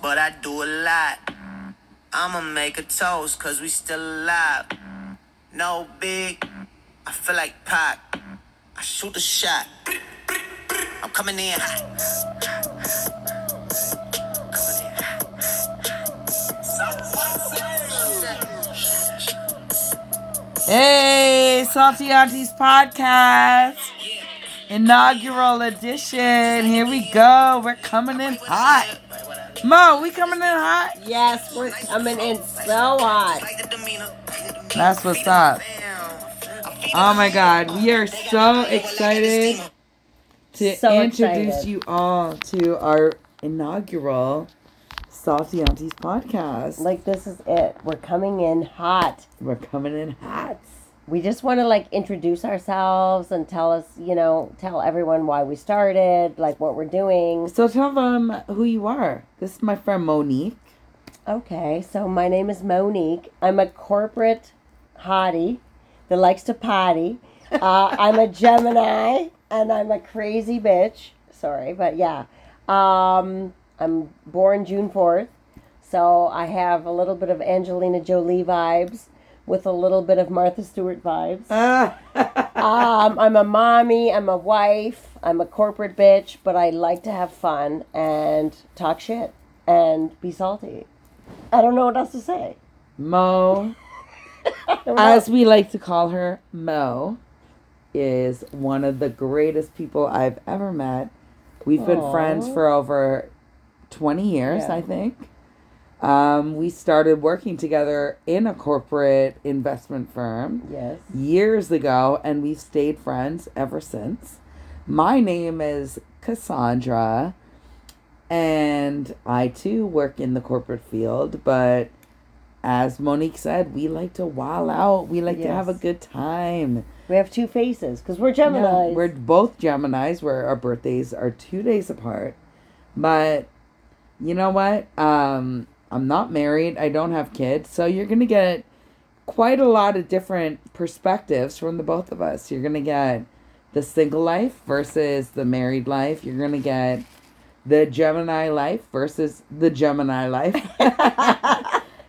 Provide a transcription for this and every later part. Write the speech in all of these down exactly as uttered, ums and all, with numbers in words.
but I do a lot. I'ma make a toast, cause we still alive. No big, I feel like Pac. I shoot a shot. I'm coming in hot. Hey, Salty Aunties Podcast, inaugural edition. Here we go. We're coming in hot. Mo, we coming in hot? Yes, we're coming in so hot. That's what's up. Oh my God, we are so excited to so introduce excited. you all to our inaugural Salty Aunties Podcast. Like, this is it. We're coming in hot. We're coming in hot. We just want to, like, introduce ourselves and tell us, you know, tell everyone why we started, like, what we're doing. So tell them who you are. This is my friend Monique. Okay, so my name is Monique. I'm a corporate hottie that likes to potty. Uh, I'm a Gemini, and I'm a crazy bitch. Sorry, but yeah. Um... I'm born June fourth, so I have a little bit of Angelina Jolie vibes with a little bit of Martha Stewart vibes. um, I'm a mommy, I'm a wife, I'm a corporate bitch, but I like to have fun and talk shit and be salty. I don't know what else to say. Mo, as we like to call her, Mo, is one of the greatest people I've ever met. We've been Aww. friends for over twenty years, yeah. I think. Um, we started working together in a corporate investment firm yes. years ago, and we've stayed friends ever since. My name is Cassandra, and I, too, work in the corporate field, but as Monique said, we like to wild out. We like yes. to have a good time. We have two faces, because we're Geminis. Yeah, we're both Geminis, where our birthdays are two days apart, but you know what? Um, I'm not married. I don't have kids. So you're going to get quite a lot of different perspectives from the both of us. You're going to get the single life versus the married life. You're going to get the Gemini life versus the Gemini life.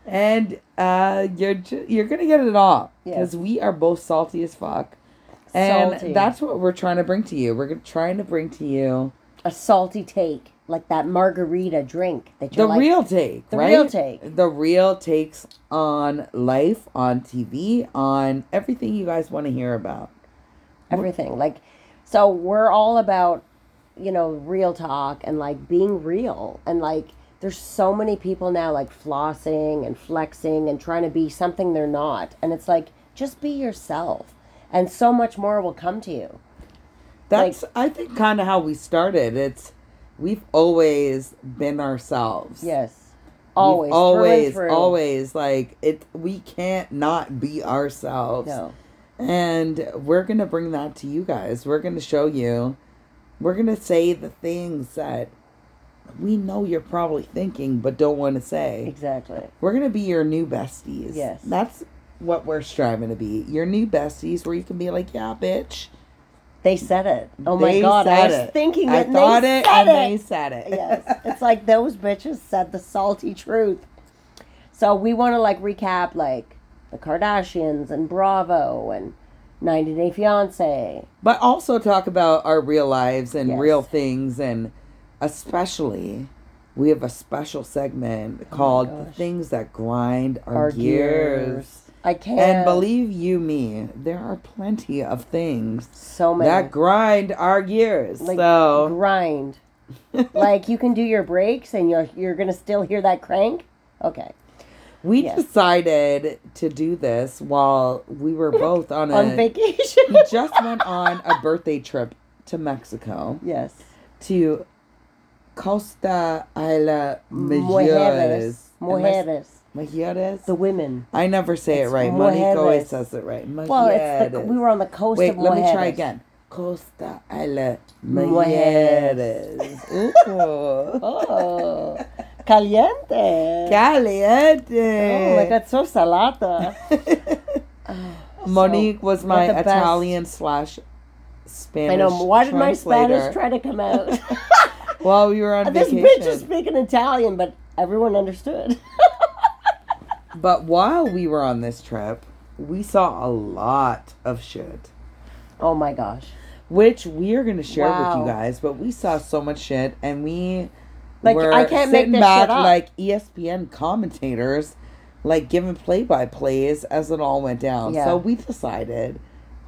And uh, you're you're going to get it all. Because yes. we are both salty as fuck. And salty. That's what we're trying to bring to you. We're trying to bring to you a salty take. Like that margarita drink that you like. The real take, right? The real take. The real takes on life, on T V, on everything you guys want to hear about. Everything. Like, so we're all about, you know, real talk and like being real. And like, there's so many people now like flossing and flexing and trying to be something they're not. And it's like, just be yourself. And so much more will come to you. That's, like, I think, kind of how we started. It's, we've always been ourselves. Yes. Always. We've always, through through. always. Like, it. we can't not be ourselves. No. And we're going to bring that to you guys. We're going to show you. We're going to say the things that we know you're probably thinking but don't want to say. Exactly. We're going to be your new besties. Yes. That's what we're striving to be. Your new besties where you can be like, yeah, bitch. They said it. Oh my they God, I was it. thinking it. I and thought they it said and it. they said it. Yes. It's like those bitches said the salty truth. So we want to like recap like the Kardashians and Bravo and ninety day fiancé. But also talk about our real lives and yes. real things, and especially we have a special segment oh called The Things That Grind Our, our gears. gears. I can't. And believe you me, there are plenty of things so many. that grind our gears. Like, so grind. Like, you can do your brakes and you're you're gonna still hear that crank. Okay. We yes. decided to do this while we were both on a on vacation. We just went on a birthday trip to Mexico. Yes. To Costa a la Mujeres. Mujeres. Mujeres. The women. I never say it's it right. Monique always says it right. Mujeres. Well, it's the, we were on the coast Wait, of Mujeres. Wait, let me try again. Costa a la Mujeres. Oh. Caliente. Caliente. Oh, my God, so salata. Oh, Monique so, was my Italian best. slash Spanish I know. Why did translator. my Spanish try to come out? While we were on this vacation. This bitch is speaking Italian, but everyone understood. But while we were on this trip, we saw a lot of shit. Oh my gosh. Which we are going to share wow. with you guys, but we saw so much shit, and we like, were I can't sitting make this back shit up. Like E S P N commentators, like giving play-by-plays as it all went down. Yeah. So we decided,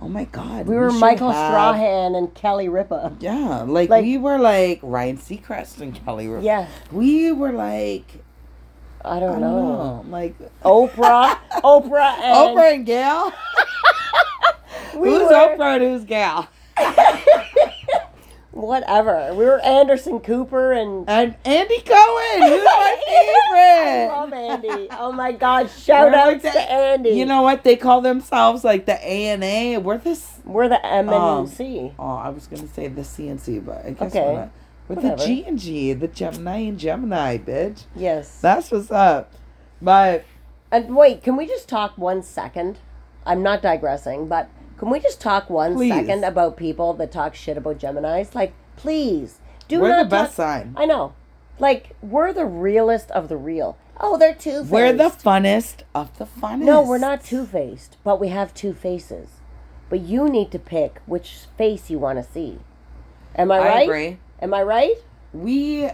oh my God. We, we were Michael have... Strahan and Kelly Ripa. Yeah, like, like we were like Ryan Seacrest and Kelly Ripa. Yeah. We were like... I don't, I don't know. know. Like Oprah, Oprah and... Oprah and Gail? we who's were... Oprah and who's Gail? Whatever. We were Anderson Cooper and... And Andy Cohen, who's my favorite. I love Andy. Oh my God, shout we're out like the, to Andy. You know what? They call themselves like the A N A. We're this... We're the M and C. Um, oh, I was going to say the C N C, but I guess okay. we're not. With Whatever. the G and G, the Gemini and Gemini, bitch. Yes. That's what's up. But... And wait, can we just talk one second? I'm not digressing, but can we just talk one please. second about people that talk shit about Geminis? Like, please. Do we're not the best talk- sign. I know. Like, we're the realest of the real. Oh, they're two-faced. We're the funnest of the funnest. No, we're not two-faced, but we have two faces. But you need to pick which face you want to see. Am I, I right? I agree. Am I right? We,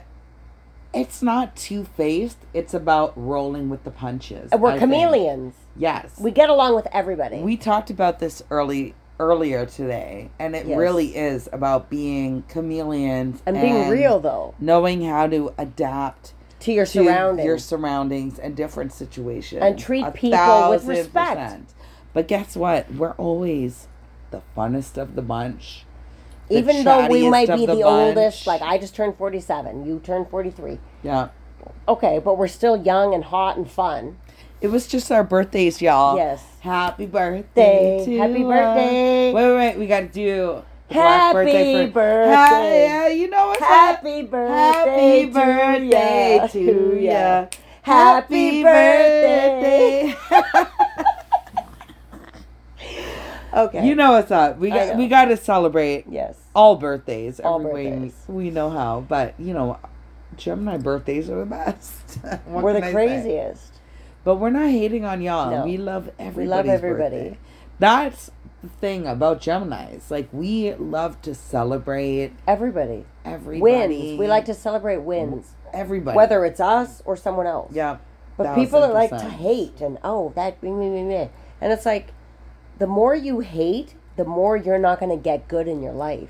it's not two-faced. It's about rolling with the punches. We're I chameleons. Think. Yes. We get along with everybody. We talked about this early earlier today, and it yes. really is about being chameleons. And, and being real, though. Knowing how to adapt to your to surroundings. your surroundings and different situations. And treat A people with respect. Percent. But guess what? We're always the funnest of the bunch. Even though we might be the, the oldest, like I just turned forty-seven, you turned forty-three. Yeah. Okay, but we're still young and hot and fun. It was just our birthdays, y'all. Yes. Happy birthday to Happy birthday. Uh, wait, wait, wait. We got to do the Happy Black birthday. For, birthday. Hi, yeah, you know what's Happy up. Birthday Happy birthday to, to ya. ya. Happy birthday. Okay. You know what's up. We got we got to celebrate yes. all birthdays. All every birthdays. Way we know how. But, you know, Gemini birthdays are the best. We're the I craziest. Say? But we're not hating on y'all. No. We love everybody. We love everybody. Birthday. That's the thing about Geminis. Like, we love to celebrate everybody. Everybody. Wins. We like to celebrate wins. Everybody. Whether it's us or someone else. Yeah. But people are like to hate and, oh, that, me, me, me, me. And it's like, the more you hate, the more you're not going to get good in your life.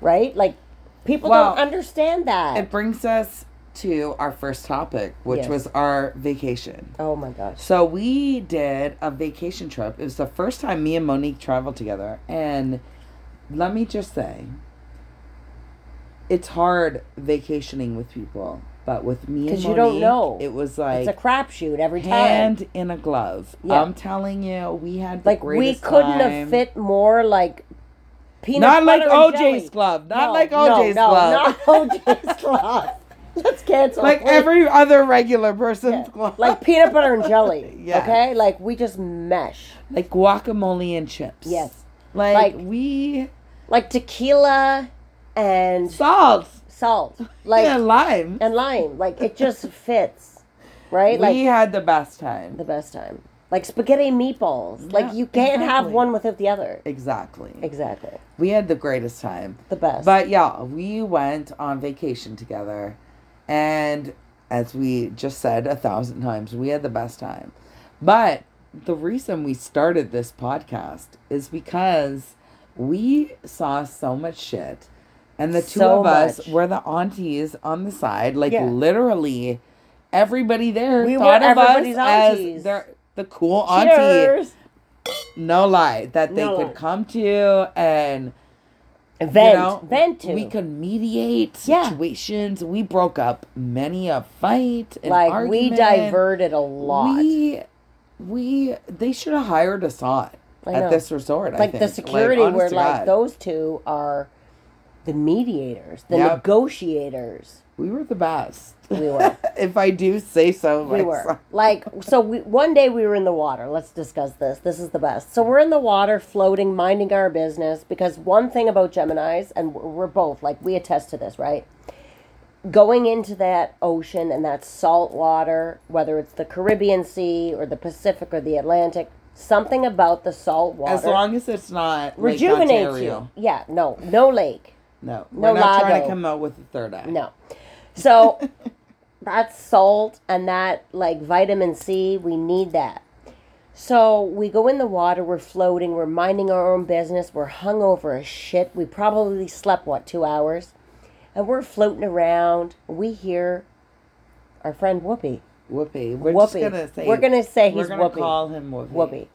Right? Like, people well, don't understand that. It brings us to our first topic, which yes. was our vacation. Oh, my gosh. So, we did a vacation trip. It was the first time me and Monique traveled together. And let me just say, it's hard vacationing with people. But with me and Monique, you don't know. It was like... It's a crapshoot every time. Hand in a glove. Yeah. I'm telling you, we had the like, greatest time. Like, we couldn't time. have fit more, like, peanut Not butter like and jelly. O J's glove. Not no, like O J's no, glove. No, not O J's glove. Let's cancel. Like Wait. every other regular person's yeah. glove. Like peanut butter and jelly. Yeah. Okay? Like, we just mesh. Like guacamole and chips. Yes. Like, like we... Like tequila and... Salt. Salt, like yeah, lime and lime, like it just fits, right? We like, had the best time. The best time, like spaghetti and meatballs. Yeah, like you can't exactly. have one without the other. Exactly. Exactly. We had the greatest time. The best. But yeah, we went on vacation together, and as we just said a thousand times, we had the best time. But the reason we started this podcast is because we saw so much shit. And the two so of us much. were the aunties on the side. Like, yeah. literally, everybody there we thought of us aunties. as their, the cool Cheers. auntie. No lie. That they no could lie. come to and... Vent. You know, Vent to. We could mediate situations. Yeah. We broke up many a fight and Like, argument. we diverted a lot. We... we They should have hired us on at this resort, like I think. The security like, were like, those two are... The mediators, the yep. negotiators. We were the best. We were. If I do say so myself. We were. Like, so we, one day we were in the water. Let's discuss this. This is the best. So we're in the water floating, minding our business. Because one thing about Geminis, and we're both, like, we attest to this, right? going into that ocean and that salt water, whether it's the Caribbean Sea or the Pacific or the Atlantic, something about the salt water. As long as it's not Lake Ontario. Rejuvenates you. Yeah, no. No lake. No. We're no not lago. Trying to come out with the third eye. No. So, that salt and that, like, vitamin C, we need that. So, we go in the water, we're floating, we're minding our own business, we're hungover as shit. We probably slept, what, two hours? And we're floating around. We hear our friend Whoopi. Whoopi. We're Whoopi. just going to say... We're going to say he's Whoopi. We're going to call him Whoopi. Whoopi.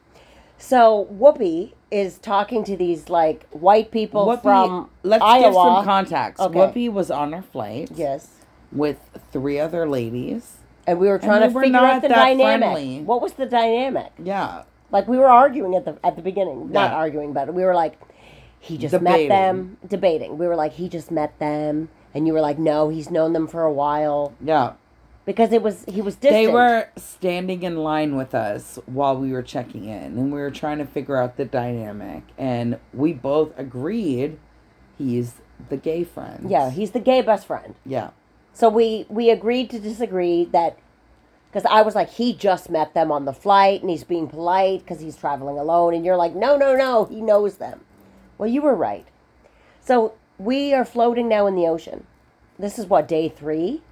So, Whoopi is talking to these, like, white people Whoopi, from let's Iowa. Let's give some context. Okay. Whoopi was on her flight. Yes. With three other ladies. And we were trying and to we figure out the dynamic. Friendly. What was the dynamic? Yeah. Like, we were arguing at the at the beginning. Yeah. Not arguing, but we were like... He just debating. met them. Debating. We were like, he just met them. And you were like, no, he's known them for a while. Yeah. Because it was, he was distant. They were standing in line with us while we were checking in. And we were trying to figure out the dynamic. And we both agreed he's the gay friend. Yeah, he's the gay best friend. Yeah. So we, we agreed to disagree that, because I was like, he just met them on the flight. And he's being polite because he's traveling alone. And you're like, no, no, no, he knows them. Well, you were right. So we are floating now in the ocean. This is what, day three?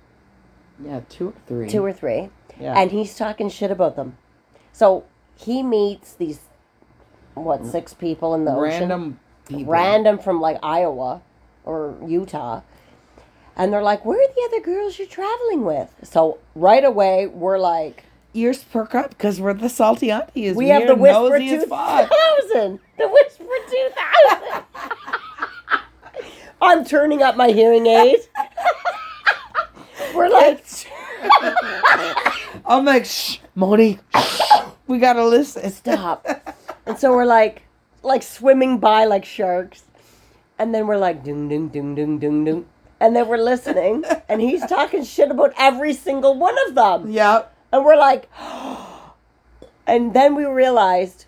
Yeah, two or three. Two or three. Yeah. And he's talking shit about them. So he meets these, what, six people in the Random ocean? People. Random from like Iowa or Utah. And they're like, where are the other girls you're traveling with? So right away, we're like... Ears perk up because we're the salty aunties. We, we have the Whisper two thousand. The Whisper two thousand. I'm turning up my hearing aid. We're like... I'm like, shh, Monique, shh, we gotta listen. Stop. And so we're like, like swimming by like sharks. And then we're like, ding, ding, ding, ding, ding, ding. And then we're listening. And he's talking shit about every single one of them. Yep. And we're like, oh. And then we realized,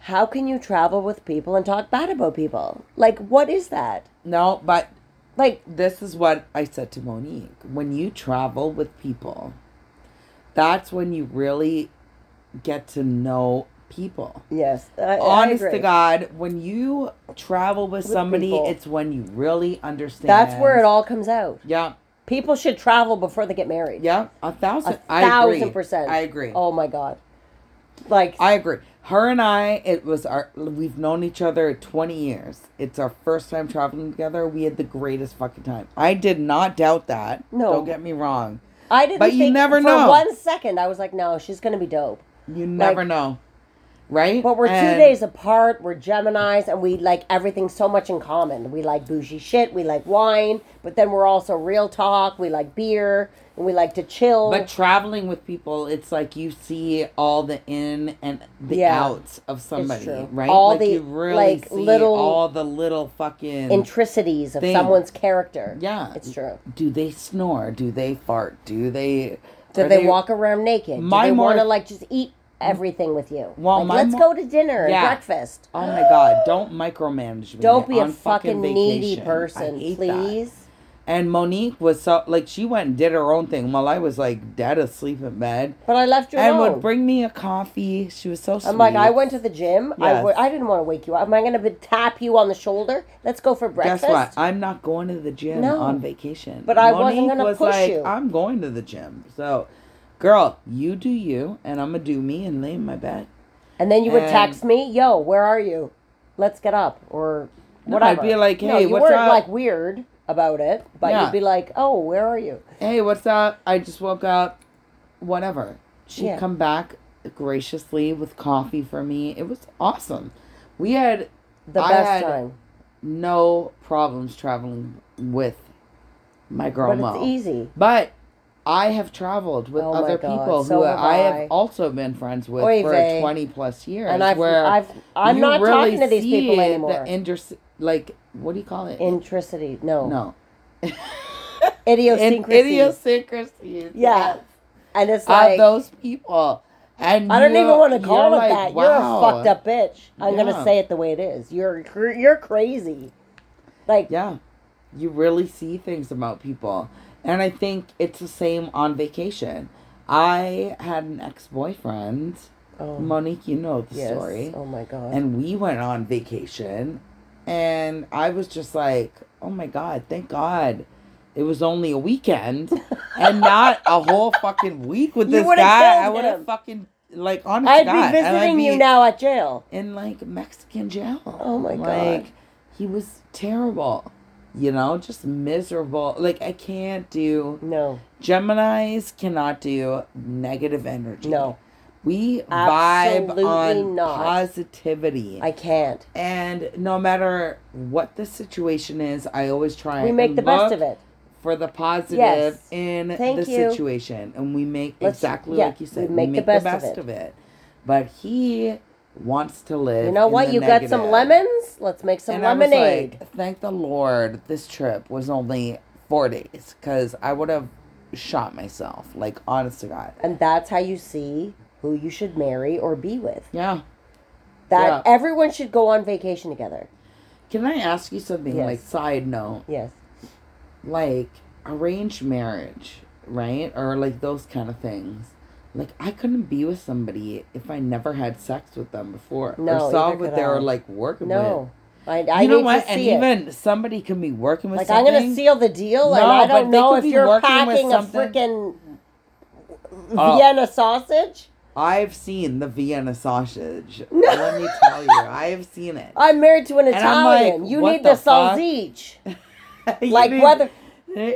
how can you travel with people and talk bad about people? Like, what is that? No, but like, this is what I said to Monique. When you travel with people, that's when you really get to know people. Yes. I, Honest I agree. to God, when you travel with, with somebody, people. It's when you really understand. That's where it all comes out. Yeah. People should travel before they get married. Yeah, a thousand. A I thousand agree. percent. I agree. Oh, my God. Like. I agree. Her and I, it was our, we've known each other twenty years. It's our first time traveling together. We had the greatest fucking time. I did not doubt that. No. Don't get me wrong. I didn't but think you never for know. one second, I was like, no, she's going to be dope. You never like, know. Right? But we're and two days apart. We're Geminis, and we like everything so much in common. We like bougie shit. We like wine, but then we're also real talk. We like beer, and we like to chill. But traveling with people, it's like you see all the in and the yeah, outs of somebody, right? All like the you really like see little all the little fucking intricacies of things. Someone's character. Yeah, it's true. Do they snore? Do they fart? Do they? Do they, they walk around naked? My do they want to like just eat? Everything with you. Well, like, let's mo- go to dinner yeah. and breakfast. Oh my God! Don't micromanage me. Don't be on a fucking, fucking needy person, please. That. And Monique was so like she went and did her own thing while I was like dead asleep in bed. But I left you and alone. And would bring me a coffee. She was so sweet. I'm like, I went to the gym. Yes. I w- I didn't want to wake you up. Am I going to tap you on the shoulder? Let's go for breakfast. Guess what? I'm not going to the gym no. on vacation. But I Monique wasn't going to push like, you. I'm going to the gym. So. Girl, you do you, and I'm going to do me and lay in my bed. And then you would and text me, yo, where are you? Let's get up, or whatever. I'd be like, hey, no, what's up? You weren't, like, weird about it, but yeah. You'd be like, oh, where are you? Hey, what's up? I just woke up. Whatever. She'd yeah. come back graciously with coffee for me. It was awesome. We had... The I best had time. No problems traveling with my girl, Mo. But it's Mo. easy. But... I have traveled with oh other God, people so who have I. I have also been friends with Oy for vey. twenty plus years. And I've, where I've, I'm not really talking to these people anymore. The inter- like, what do you call it? Intricity. No. No. Idiosyncrasies. Idiosyncrasies. Yeah. Yes. And it's like. Of those people. And I don't even want to call it like, that. Wow. You're a fucked up bitch. I'm yeah. going to say it the way it is. You're You're crazy. Like. Yeah. You really see things about people. And I think it's the same on vacation. I had an ex-boyfriend. Oh. Monique, you know the yes. story. Oh, my God. And we went on vacation. And I was just like, oh, my God, thank God. It was only a weekend and not a whole fucking week with this guy. I would have fucking, like, honestly, I'd God, be visiting I'd be you now at jail. In, like, Mexican jail. Oh, my like, God. He was terrible. You know, just miserable. Like, I can't do... No. Geminis cannot do negative energy. No. We Absolutely vibe on not. Positivity. I can't. And no matter what the situation is, I always try we make and the look best of it. For the positive yes. in Thank the you. Situation. And we make, Let's, exactly yeah, like you said, we make, we make the best, the best of, it. Of it. But he... wants to live. You know what? You negative. Got some lemons? Let's make some and lemonade. I was like, thank the Lord this trip was only four days because I would have shot myself. Like, honest to God. And that's how you see who you should marry or be with. Yeah. That yeah. everyone should go on vacation together. Can I ask you something? Yes. Like, side note. Yes. Like, arranged marriage, right? Or like those kind of things. Like, I couldn't be with somebody if I never had sex with them before. No, or saw what they I. were, like, working no. with. No. I, I you know need what? To see and it. Even somebody can be working with like, something. Like, I'm going to seal the deal, no, and I don't know if you're packing a freaking oh. Vienna sausage. I've seen the Vienna sausage. No. Let me tell you. I have seen it. I'm married to an Italian. Like, you need the, the sausage. Like, need- whether...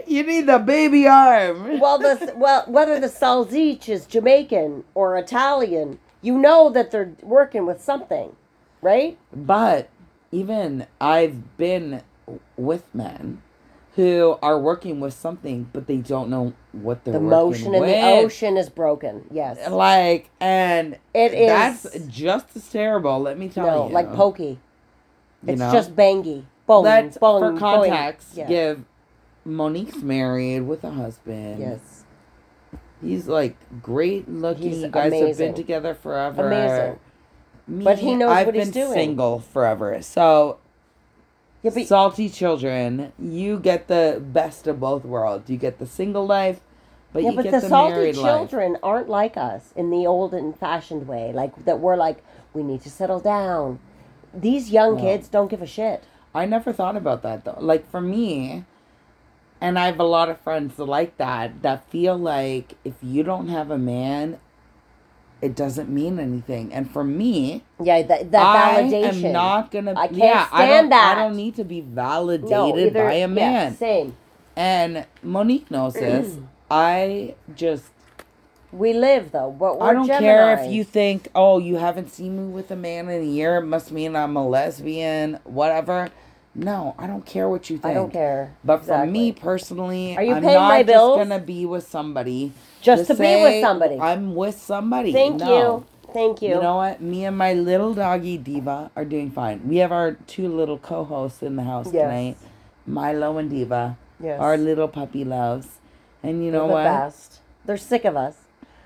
You need the baby arm. Well, the well, whether the salsich is Jamaican or Italian, you know that they're working with something, right? But even I've been with men who are working with something, but they don't know what they're the working with. The motion in the ocean is broken. Yes, like and it is that's just as terrible. Let me tell no, you, like pokey. You it's know? Just bangy. Boom, Let's boom, for context, boom. Yeah. give. Monique's married with a husband. Yes. He's like great looking. He's you guys amazing. Have been together forever. Amazing. Me, but he knows I've what he's doing. I've been single forever. So, yeah, but salty children, you get the best of both worlds. You get the single life, but yeah, you but get the, the married life. But the salty children aren't like us in the old and fashioned way. Like, that we're like, we need to settle down. These young well, kids don't give a shit. I never thought about that, though. Like, for me... And I have a lot of friends like that, that feel like if you don't have a man, it doesn't mean anything. And for me, yeah, that, that validation. I am not going to... I can't yeah, stand I don't, that. I don't need to be validated no, either, by a man. Yeah, same. And Monique knows this. I just... We live, though. But we're I don't Geminis. Care if you think, oh, you haven't seen me with a man in a year. It must mean I'm a lesbian, whatever. No, I don't care what you think. I don't care. But exactly. for me personally, Are you I'm paying not my bills? Just going to be with somebody. Just to, to be with somebody. I'm with somebody. Thank no. you. Thank you. You know what? Me and my little doggy Diva are doing fine. We have our two little co-hosts in the house yes. tonight. Milo and Diva. Yes. Our little puppy loves. And you know They're what? They're the best. They're sick of us.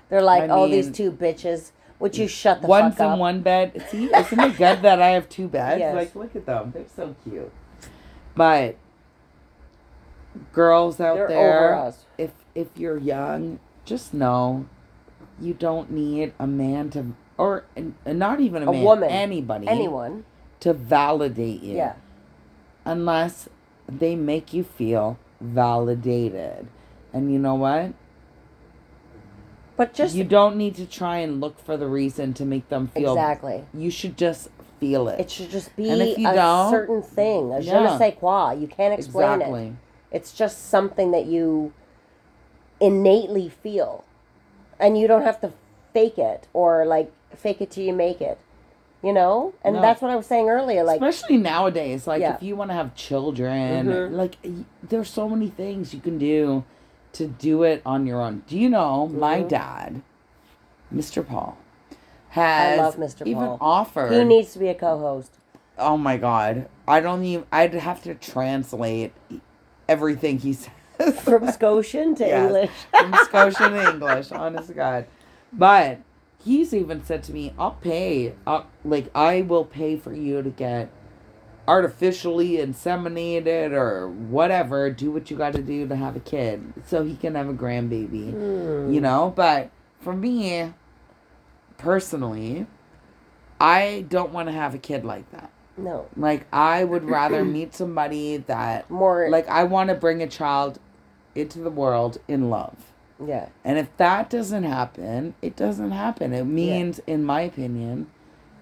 They're like, I mean, oh, these two bitches. Would you shut the fuck up? One's in one bed. See, isn't it good that I have two beds? Yes. Like, look at them. They're so cute. But girls out They're there, over us. if if you're young, just know you don't need a man to, or uh, not even a, a man, woman, anybody, anyone, to validate you. Yeah. Unless they make you feel validated, and you know what? But just you don't need to try and look for the reason to make them feel. Exactly. You should just feel it. It should just be and if you a certain thing. A yeah. je ne sais quoi. You can't explain exactly. it. It's just something that you innately feel. And you don't have to fake it or like fake it till you make it. You know? And no. that's what I was saying earlier. Like, especially nowadays. Like yeah. if you want to have children. Mm-hmm. Like there's so many things you can do. To do it on your own. Do you know mm-hmm. my dad, Mister Paul, has I love Mister even Paul. Offered... He needs to be a co-host. Oh, my God. I don't even... I'd have to translate everything he says. From Scotian to yes. English. From Scotian to English, honest to God. But he's even said to me, I'll pay. I'll, like, I will pay for you to get artificially inseminated or whatever. Do what you got to do to have a kid so he can have a grandbaby. Mm. You know? But for me, personally, I don't want to have a kid like that. No. Like, I would rather meet somebody that... More... Like, I want to bring a child into the world in love. Yeah. And if that doesn't happen, it doesn't happen. It means, yeah. in my opinion,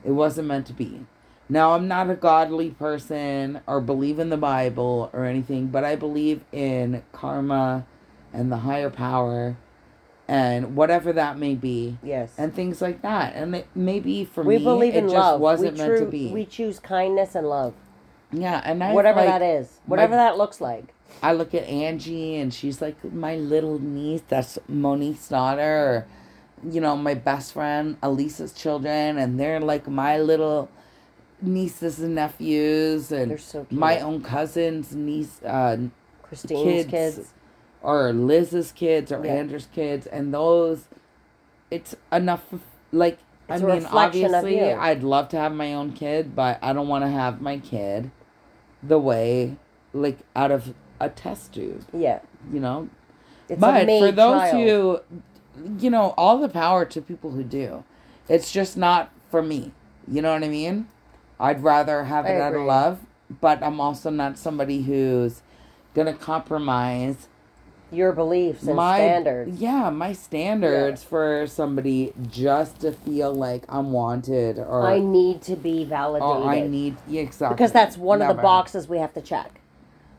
it wasn't meant to be. Now, I'm not a godly person or believe in the Bible or anything, but I believe in karma and the higher power and whatever that may be. Yes. And things like that. And it, maybe for we me, believe it in just love. wasn't we meant true, to be. We choose kindness and love. Yeah. and I, Whatever like, that is. Whatever my, that looks like. I look at Angie and she's like my little niece. That's Monique's daughter. Or, you know, my best friend, Elisa's children. And they're like my little... nieces and nephews, and so my own cousin's niece, uh, Christine's kids, kids, or Liz's kids, or yeah. Andrew's kids, and those. It's enough. Like it's I mean, obviously, I'd love to have my own kid, but I don't want to have my kid the way, like, out of a test tube. Yeah, you know. It's but a made for those child. who, you know, all the power to people who do. It's just not for me. You know what I mean? I'd rather have it out of love, but I'm also not somebody who's going to compromise... Your beliefs and my, standards. Yeah, my standards yeah. for somebody just to feel like I'm wanted or... I need to be validated. Or I need... Yeah, exactly. Because that's one Never. of the boxes we have to check.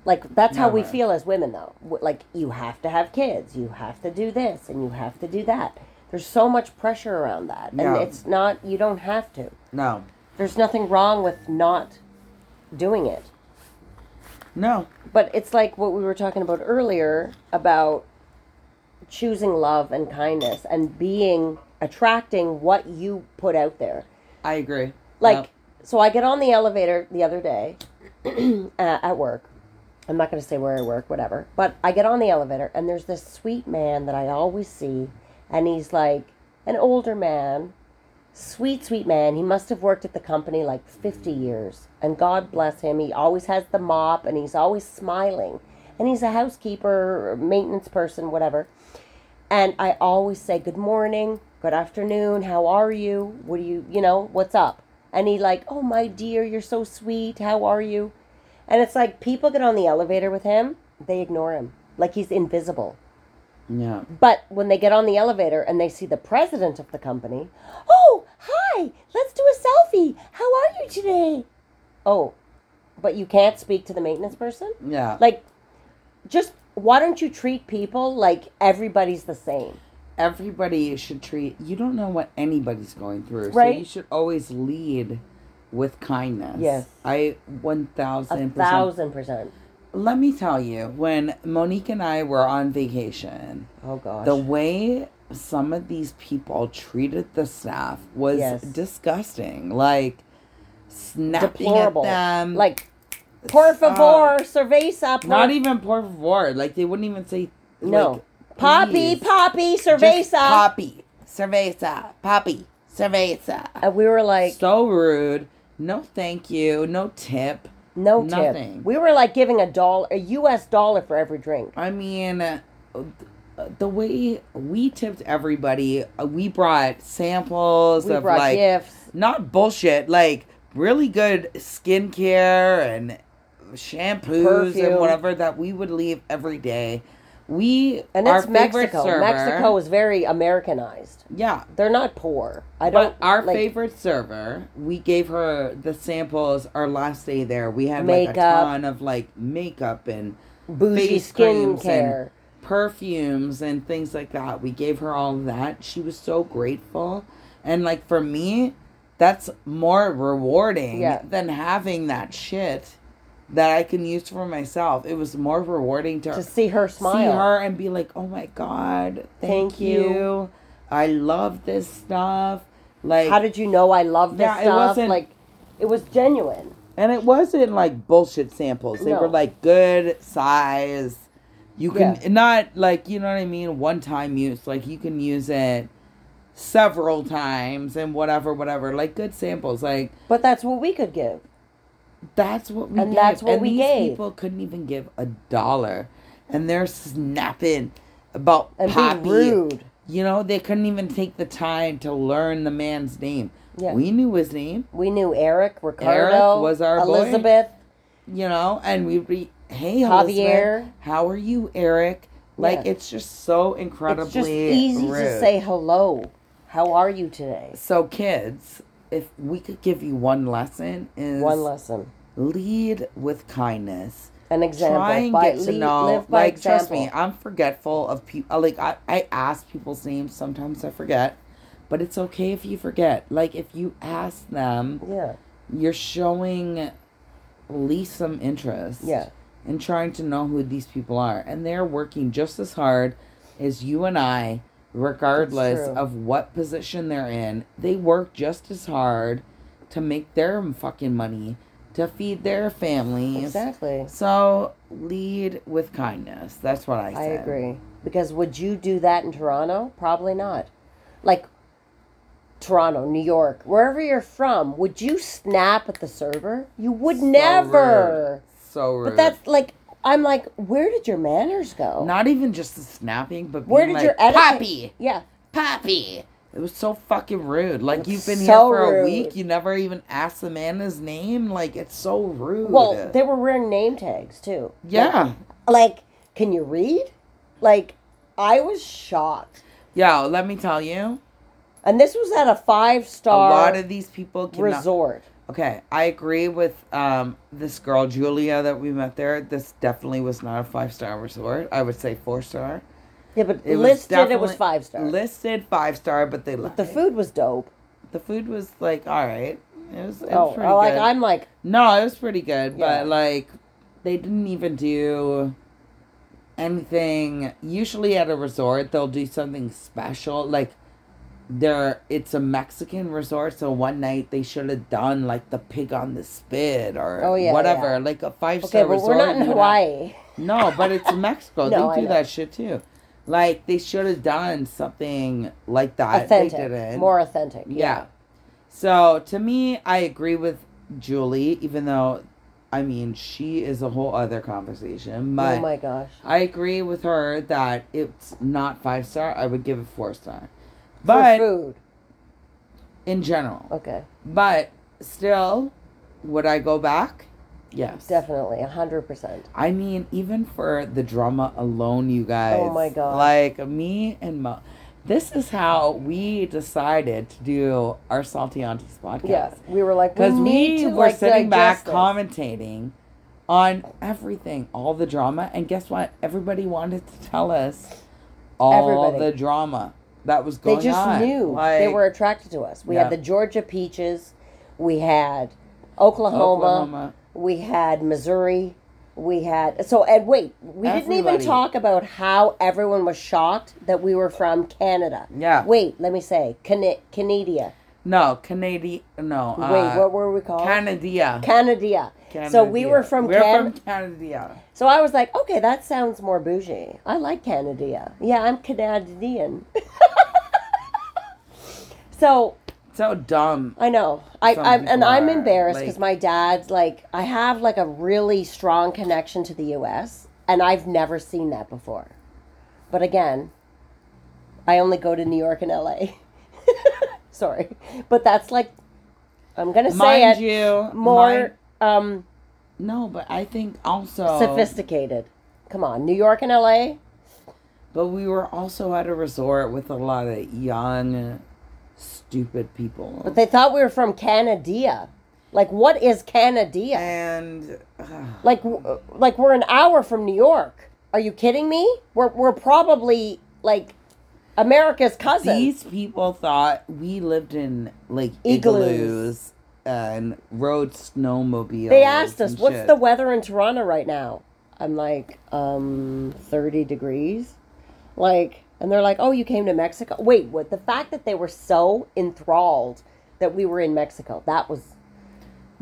Like, that's Never. how we feel as women, though. Like, you have to have kids. You have to do this, and you have to do that. There's so much pressure around that. And no. it's not... You don't have to. No. There's nothing wrong with not doing it. No. But it's like what we were talking about earlier about choosing love and kindness and being, attracting what you put out there. I agree. Like, yep. so I get on the elevator the other day uh, at work. I'm not going to say where I work, whatever. But I get on the elevator and there's this sweet man that I always see. And he's like an older man. Sweet, sweet man. He must have worked at the company like fifty years. And God bless him. He always has the mop and he's always smiling. And he's a housekeeper, or maintenance person, whatever. And I always say, good morning, good afternoon, how are you? What do you, you know, what's up? And he like, oh, my dear, you're so sweet. How are you? And it's like people get on the elevator with him. They ignore him. Like he's invisible. Yeah. But when they get on the elevator and they see the president of the company, oh, hi, let's do a selfie. How are you today? Oh, but you can't speak to the maintenance person? Yeah. Like, just why don't you treat people like everybody's the same? Everybody should treat, you don't know what anybody's going through. Right? So you should always lead with kindness. Yes. I one thousand percent. one thousand percent. Let me tell you, when Monique and I were on vacation, oh gosh, the way some of these people treated the staff was yes. disgusting. Like, snapping Deplorable. at them. Like, por favor, uh, cerveza. Por... Not even por favor. Like, they wouldn't even say, no. Like, poppy, poppy, cerveza. Poppy, cerveza, poppy, cerveza. And we were like... So rude. No thank you. No tip. No Nothing. tip. We were like giving a dollar, a U S dollar for every drink. I mean, uh, the way we tipped everybody, uh, we brought samples we of brought like gifts. Not bullshit, like really good skincare and shampoos Perfume. and whatever that we would leave every day. We and it's our Mexico. Server, Mexico is very Americanized. Yeah, they're not poor. I don't. But our like, favorite server, we gave her the samples. Our last day there, we had makeup, like a ton of like makeup and bougie skincare, perfumes and things like that. We gave her all of that. She was so grateful, and like for me, that's more rewarding yeah. than having that shit that I can use for myself. It was more rewarding to, to see her smile. See her and be like, oh my God, thank, thank you. you. I love this stuff. Like, how did you know I love this yeah, stuff? It wasn't, like, it was genuine. And it wasn't like bullshit samples. They no. were like good size. You can yeah. not like, you know what I mean? One time use. Like you can use it several times and whatever, whatever. Like good samples. Like, but that's what we could give. That's what we and gave. That's what and we these gave. People couldn't even give a dollar, and they're snapping about and Poppy. Rude. You know, they couldn't even take the time to learn the man's name. Yeah. We knew his name. We knew Eric, Ricardo, Eric was our Elizabeth. Boy, you know, and we re hey Javier, Elizabeth, how are you, Eric? Like yeah. It's just so incredibly. It's just easy rude. To say hello. How are you today? So kids, if we could give you one lesson, is one lesson. Lead with kindness. An example. Try and by, get to lead, know. Live by like example. Trust me, I'm forgetful of people. Like I, I ask people's names. Sometimes I forget, but it's okay if you forget. Like if you ask them, yeah, you're showing at least some interest. Yeah. And trying to know who these people are. And they're working just as hard as you and I, regardless of what position they're in. They work just as hard to make their fucking money, to feed their families. Exactly. So, lead with kindness. That's what I said. I agree. Because would you do that in Toronto? Probably not. Like, Toronto, New York, wherever you're from, would you snap at the server? You would so never. Rude. So rude. But that's like, I'm like, where did your manners go? Not even just the snapping, but where did like, your etiquette? Poppy. Yeah. Poppy. It was so fucking rude. Like, it's you've been so here for rude. A week. You never even asked the man his name. Like, it's so rude. Well, they were wearing name tags, too. Yeah. Like, like can you read? Like, I was shocked. Yo, let me tell you. And this was at a five-star resort. A lot of these people cannot. Resort. Okay, I agree with um, this girl, Julia, that we met there. This definitely was not a five-star resort. I would say four-star. Yeah, but it listed, it was five-star. Listed five-star, but they lied. But the food was dope. The food was, like, all right. It was, it oh, was pretty like, good. I'm like... No, it was pretty good, yeah. But, like, they didn't even do anything. Usually at a resort, they'll do something special, like... There, it's a Mexican resort, so one night they should have done like the pig on the spit or oh, yeah, whatever, yeah. Like a five star okay, resort. But we're not in Hawaii. No, but it's Mexico. No, they do that shit too. Like they should have done something like that. Authentic, they didn't. More authentic. Yeah. yeah. So to me, I agree with Julie, even though, I mean, she is a whole other conversation. But oh my gosh, I agree with her that it's not five star. I would give it four star. But for food. In general. Okay. But still, would I go back? Yes. Definitely. A hundred percent. I mean, even for the drama alone, you guys. Oh my God. Like me and Mo. This is how we decided to do our Salty Aunties podcast. Yeah. We were like, because we, we were like sitting back this. Commentating on everything, all the drama. And guess what? Everybody wanted to tell us all everybody. The drama. That was going on. They just on. Knew. Like, they were attracted to us. We yeah. had the Georgia peaches. We had Oklahoma. Oklahoma. We had Missouri. We had... So, and wait. We Everybody. Didn't even talk about how everyone was shocked that we were from Canada. Yeah. Wait, let me say. Can- Canada. No, Canada. No. Wait, uh, what were we called? Canada. Canada. Canada. So, we were from Canada. We're Can- from Canada. So, I was like, okay, that sounds more bougie. I like Canada. Yeah, I'm Canadian. So so dumb. I know. I I'm, and I'm embarrassed because like, my dad's like I have like a really strong connection to the U S and I've never seen that before. But again, I only go to New York and L A Sorry, but that's like I'm gonna say mind it you, more. Mind, um, no, but I think also sophisticated. Come on, New York and L A But we were also at a resort with a lot of young. Stupid people. But they thought we were from Canada. Like, what is Canada? And uh, like, w- like we're an hour from New York. Are you kidding me? We're we're probably like America's cousin. These people thought we lived in like igloos, igloos and rode snowmobiles. They asked us, "What's shit. The weather in Toronto right now?" I'm like, um, thirty degrees, like. And they're like, oh, you came to Mexico? Wait, what? The fact that they were so enthralled that we were in Mexico, that was...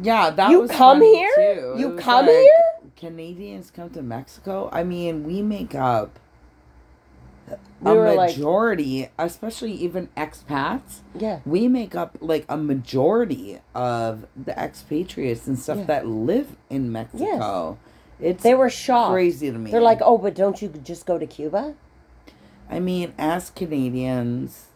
Yeah, that you was You come here? Too. You come like, here? Canadians come to Mexico? I mean, we make up we a majority, like, especially even expats, yeah, we make up like a majority of the expatriates and stuff yeah. that live in Mexico. Yes. It's they were shocked. Crazy to me. They're like, oh, but don't you just go to Cuba? I mean, as Canadians,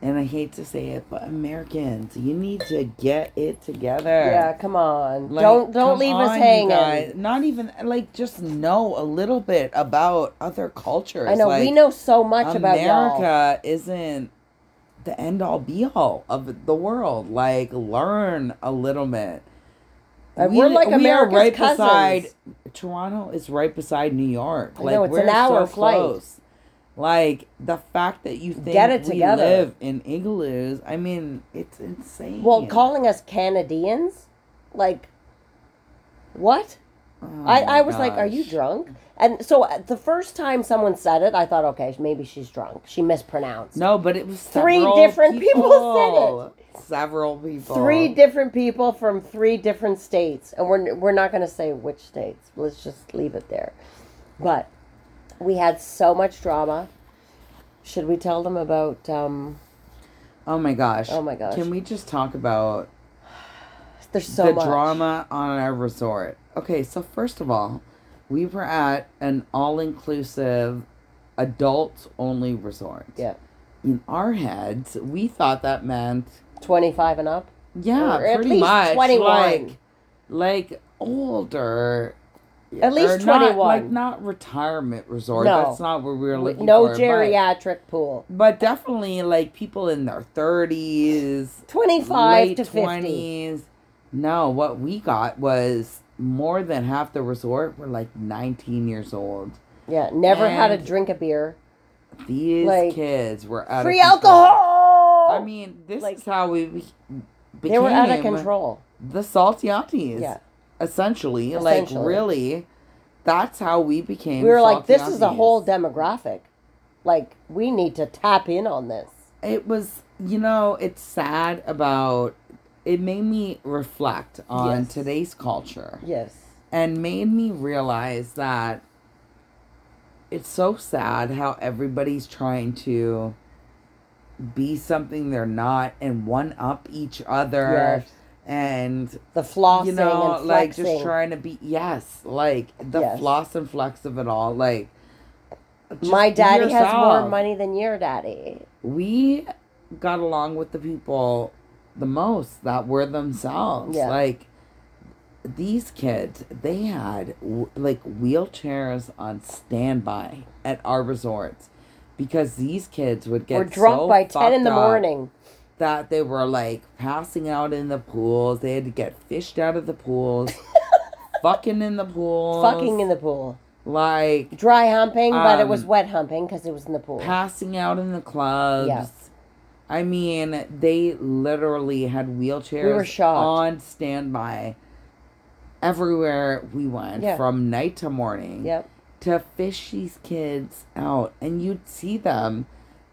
and I hate to say it, but Americans, you need to get it together. Yeah, come on. Like, don't don't leave on, us hanging. Not even, like, just know a little bit about other cultures. I know, like, we know so much about y'all. America isn't the end-all, be-all of the world. Like, learn a little bit. We, we're like we America's right cousins. Beside, Toronto is right beside New York. I like, know, it's we're an hour so flight. Close. Like, the fact that you think Get it we together. Live in igloos, I mean, it's insane. Well, calling us Canadians, like, what? Oh I, I was gosh. like, are you drunk? And so the first time someone said it, I thought, okay, maybe she's drunk. She mispronounced. No, but it was three different people. people said it. Several people. Three different people from three different states. And we're, we're not going to say which states. Let's just leave it there. But... we had so much drama. Should we tell them about... Um, oh, my gosh. Oh, my gosh. Can we just talk about... There's so the much. Drama on our resort. Okay, so first of all, we were at an all-inclusive, adults-only resort. Yeah. In our heads, we thought that meant... twenty-five and up? Yeah, or pretty much. twenty-one. Like, like older... At least twenty-one. Not, like, not retirement resort. No. That's not what we were looking no for. No geriatric but, pool. But definitely, like, people in their thirties. twenty-five to fifty. twenties. No, what we got was more than half the resort were, like, nineteen years old. Yeah, never and had a drink of beer. These like, kids were out free of Free alcohol! I mean, this like, is how we became. They were out of control. The Salty Aunties. Yeah. Essentially, Essentially, like, really, that's how we became. We were like, this is a whole demographic. Like, we need to tap in on this. It was, you know, it's sad about, it made me reflect on yes. today's culture. Yes. And made me realize that it's so sad how everybody's trying to be something they're not and one-up each other. Yes. And the flossing, you know, and like just trying to be yes, like the yes. floss and flex of it all. Like, my daddy has more money than your daddy. We got along with the people the most that were themselves. Yeah. Like these kids, they had like wheelchairs on standby at our resorts because these kids would get or drunk so by ten in the morning. That they were, like, passing out in the pools. They had to get fished out of the pools. Fucking in the pool. Fucking in the pool. Like. Dry humping, um, but it was wet humping because it was in the pool. Passing out in the clubs. Yes. I mean, they literally had wheelchairs we were shocked. On standby everywhere we went yeah. from night to morning yep. to fish these kids out. And you'd see them.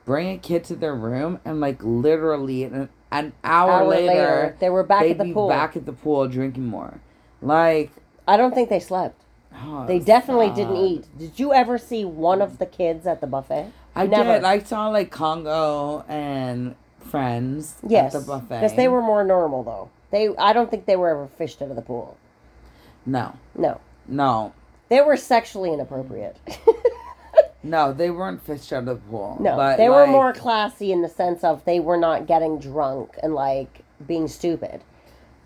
Bring a kid to their room, and like literally an, an hour, hour later, later, they were back at the be pool. Back at the pool drinking more. Like I don't think they slept. Oh, they definitely sad. Didn't eat. Did you ever see one of the kids at the buffet? I Never. did. I saw like Congo and Friends yes, at the buffet because they were more normal though. They I don't think they were ever fished out of the pool. No. No. No. They were sexually inappropriate. No, they weren't fished out of the pool. No, but they like, were more classy in the sense of they were not getting drunk and, like, being stupid.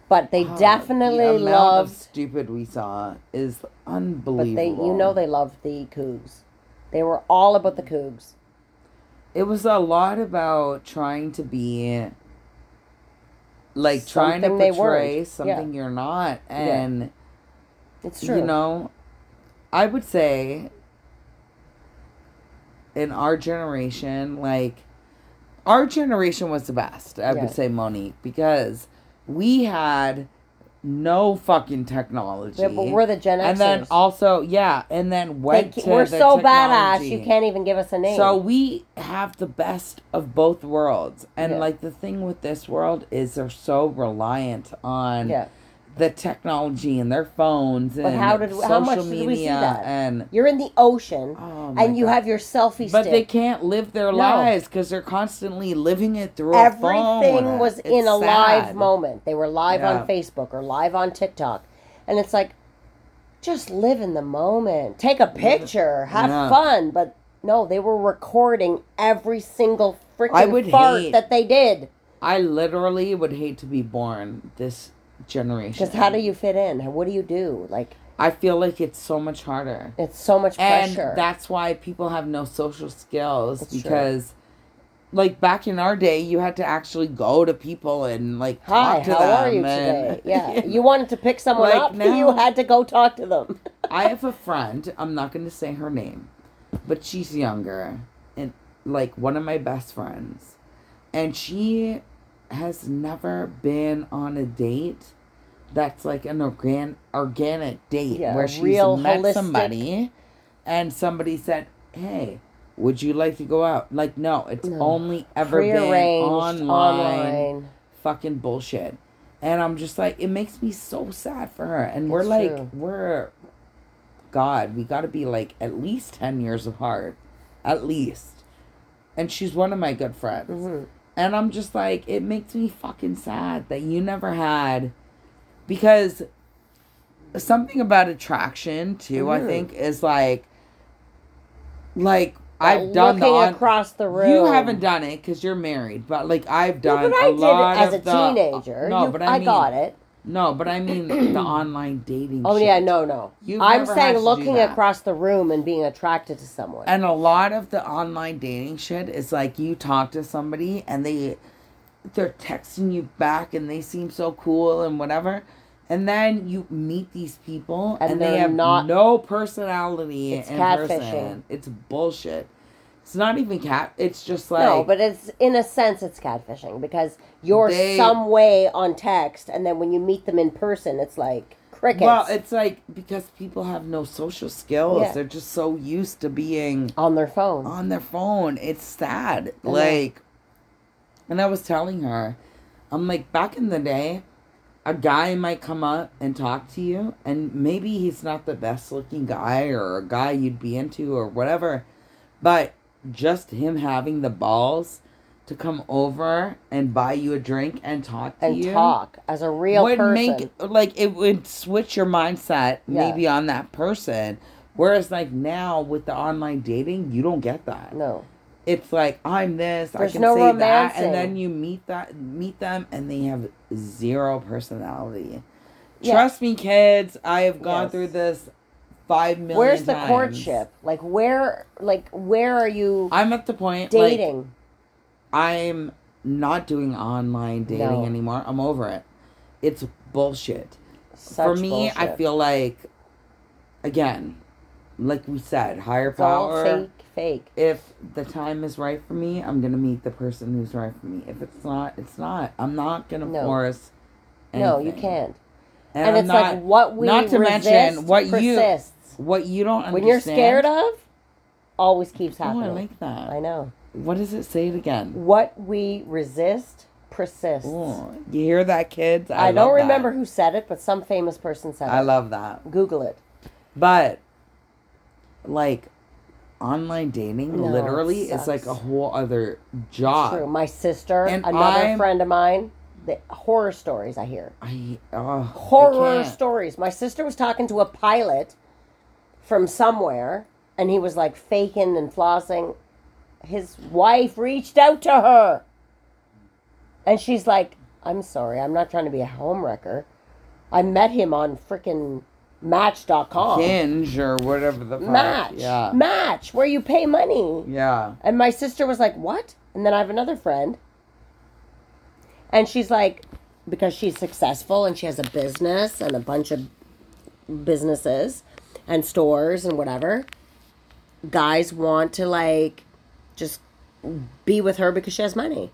But they oh, definitely the amount loved... of stupid we saw is unbelievable. But they, you know they loved the Cougs. They were all about the Cougs. It was a lot about trying to be, like, something trying to portray something yeah. you're not. And, yeah. It's true. You know, I would say... in our generation, like, our generation was the best, I yes. would say, Monique, because we had no fucking technology. Yeah, but we're the Gen Xers. And then also, yeah, and then went they, to we're the so technology. Badass, you can't even give us a name. So we have the best of both worlds. And, yeah. like, the thing with this world is they're so reliant on... yeah. the technology and their phones and but how did social how much media did we see that? And you're in the ocean oh and you God. have your selfie stick. But they can't live their no. lives because they're constantly living it through Everything a phone. Everything was it's in a sad. live moment. They were live yeah. on Facebook or live on TikTok, and it's like, just live in the moment. Take a picture, have yeah. fun. But no, they were recording every single freaking fart hate, that they did. I literally would hate to be born this generation. Because how do you fit in? What do you do? Like, I feel like it's so much harder. It's so much pressure. And that's why people have no social skills. That's because, true. like, back in our day, you had to actually go to people and, like, Hi, talk to how them. How are you and, today? Yeah. You know, you wanted to pick someone like up, now, you had to go talk to them. I have a friend. I'm not going to say her name. But she's younger. And, like, one of my best friends. And she has never been on a date that's like an organ organic date yeah, where she's real met holistic. somebody and somebody said, hey, would you like to go out? Like, no, it's no. only ever been online, online fucking bullshit. And I'm just like, it makes me so sad for her. And it's we're like, true. we're, God, we got to be like at least ten years apart. At least. And she's one of my good friends. Mm-hmm. And I'm just like, it makes me fucking sad that you never had, because something about attraction too, mm. I think, is like, like By I've done the on, across the room. You haven't done it because you're married, but like I've done no, but I a did lot it as of a the, teenager. No, you, but I, I mean, got it. No, but I mean the online dating Oh, shit. yeah, no, no. You've I'm saying looking across the room and being attracted to someone. And a lot of the online dating shit is like you talk to somebody and they, they're texting you back and they seem so cool and whatever. And then you meet these people and, and they have not, no personality in person. It's bullshit. It's not even cat. It's just like... No, but it's in a sense it's catfishing because you're they, some way on text and then when you meet them in person, it's like crickets. Well, it's like because people have no social skills. Yeah. They're just so used to being... On their phone. On their phone. It's sad. And like, I, and I was telling her, I'm like, back in the day, a guy might come up and talk to you and maybe he's not the best looking guy or a guy you'd be into or whatever, but... Just him having the balls to come over and buy you a drink and talk to and you. And talk as a real would person. Make, like, it would switch your mindset yeah. maybe on that person. Whereas, like, now with the online dating, you don't get that. No. It's like, I'm this, There's I can no say romancing. that. And then you meet that meet them and they have zero personality. Yeah. Trust me, kids, I have gone yes. through this. Five million Where's the times. courtship? Like where? Like where are you? I'm at the point dating. Like, I'm not doing online dating no. anymore. I'm over it. It's bullshit. Such For me, bullshit. I feel like, again, like we said, higher it's power. All fake, fake. If the time is right for me, I'm gonna meet the person who's right for me. If it's not, it's not. I'm not gonna no. force. Anything. No, you can't. And, and it's not, like what we not to resist mention what persists. You. What you don't understand. When you're scared of, always keeps happening. Oh, I like that. I know. What does it say it again? What we resist persists. Ooh, you hear that, kids? I, I don't remember that. who said it, but some famous person said I it. I love that. Google it. But, like, online dating no, literally is like a whole other job. True. My sister, and another I'm, friend of mine. The horror stories I hear. I uh, Horror I stories. My sister was talking to a pilot from somewhere, and he was like faking and flossing. His wife reached out to her. And she's like, I'm sorry, I'm not trying to be a homewrecker. I met him on frickin' match dot com. Hinge or whatever the fuck. Match. Yeah. Match, where you pay money. Yeah. And my sister was like, what? And then I have another friend. And she's like, because she's successful and she has a business and a bunch of businesses and stores and whatever, guys want to, like, just be with her because she has money.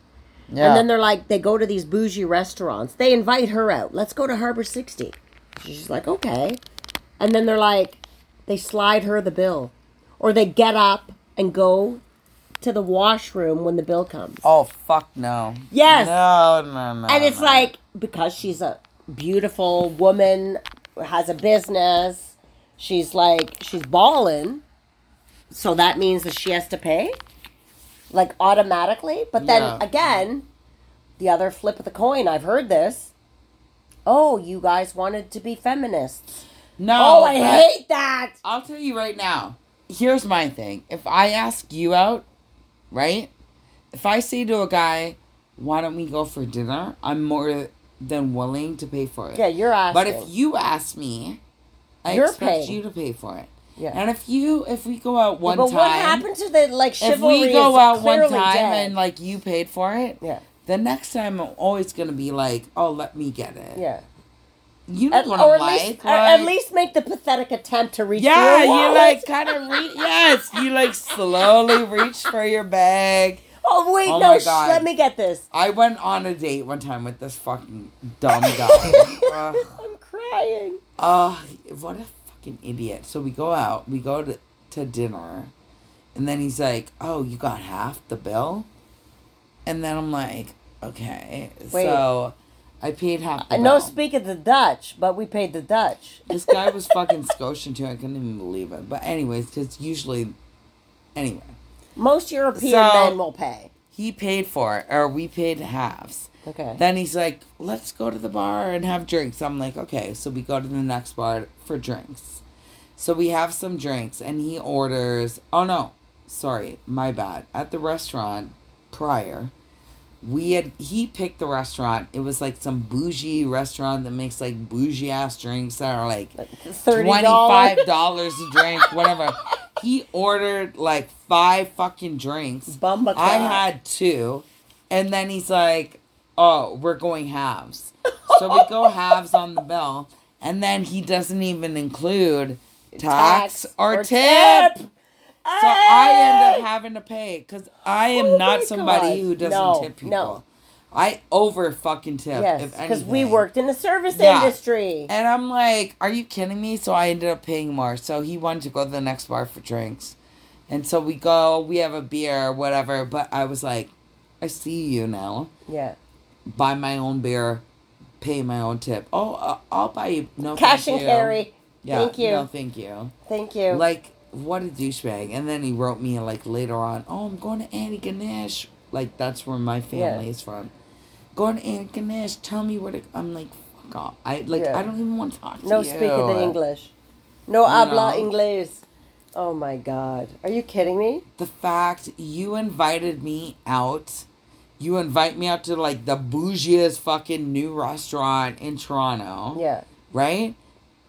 Yeah. And then they're like, they go to these bougie restaurants. They invite her out. Let's go to Harbor sixty. She's like, okay. And then they're like, they slide her the bill. Or they get up and go to the washroom when the bill comes. Oh, fuck no. Yes. No, no, no. And it's no. like, because she's a beautiful woman, has a business. She's like, she's balling. So that means that she has to pay? Like, automatically? But then, yeah. again, the other flip of the coin, I've heard this. Oh, you guys wanted to be feminists. No. Oh, I hate that. I'll tell you right now. Here's my thing. If I ask you out, right? If I say to a guy, why don't we go for dinner? I'm more than willing to pay for it. Yeah, you're asking. But if you ask me, I you're expect paying. you to pay for it. Yeah. And if you, if we go out one yeah, but time. But what happened to the, like, chivalry? If we go out one time dead. and, like, you paid for it. Yeah. The next time, I'm always going to be like, oh, let me get it. Yeah. You don't want to lie. At least make the pathetic attempt to reach yeah, your wallet. Yeah, you, like, kind of reach. Yes, you, like, slowly reach for your bag. Oh, wait, oh no, sh- let me get this. I went on a date one time with this fucking dumb guy. uh, I'm crying. Oh, uh, what a fucking idiot. So we go out. We go to, to dinner. And then he's like, oh, you got half the bill? And then I'm like, okay. Wait. So I paid half the bill. No, speak of the Dutch, but we paid the Dutch. This guy was fucking Scotian too. I couldn't even believe it. But anyways, because usually, anyway. Most European so, men will pay. He paid for it, or we paid halves. Okay. Then he's like, let's go to the bar and have drinks. I'm like, okay. So we go to the next bar for drinks. So we have some drinks, and he orders. Oh, no. Sorry. My bad. At the restaurant prior, we had he picked the restaurant. It was like some bougie restaurant that makes like bougie ass drinks that are like, like twenty-five dollars a drink, whatever. He ordered like five fucking drinks. Bumba I had two. And then he's like, oh, we're going halves. So we go halves on the bill. And then he doesn't even include tax, tax or, or tip. tip. So I end up having to pay because I am oh not somebody God. who doesn't no, tip people. No. I over fucking tip. Yes, because we worked in the service yeah. industry. And I'm like, are you kidding me? So I ended up paying more. So he wanted to go to the next bar for drinks. And so we go, we have a beer, whatever. But I was like, I see you now. Yeah. Buy my own beer, pay my own tip. Oh, uh, I'll buy you. No, Cash and you. carry. Yeah, thank you. No, thank you. Thank you. Like, what a douchebag. And then he wrote me, like, later on, oh, I'm going to Annie Ganesh. Like, that's where my family yeah. is from. Going to Annie Ganesh, tell me where to... I'm like, fuck off. I, like, yeah. I don't even want to talk to no you. No speaking the English. No you habla know? Inglés. Oh, my God. Are you kidding me? The fact you invited me out. You invite me out to, like, the bougiest fucking new restaurant in Toronto. Yeah. Right?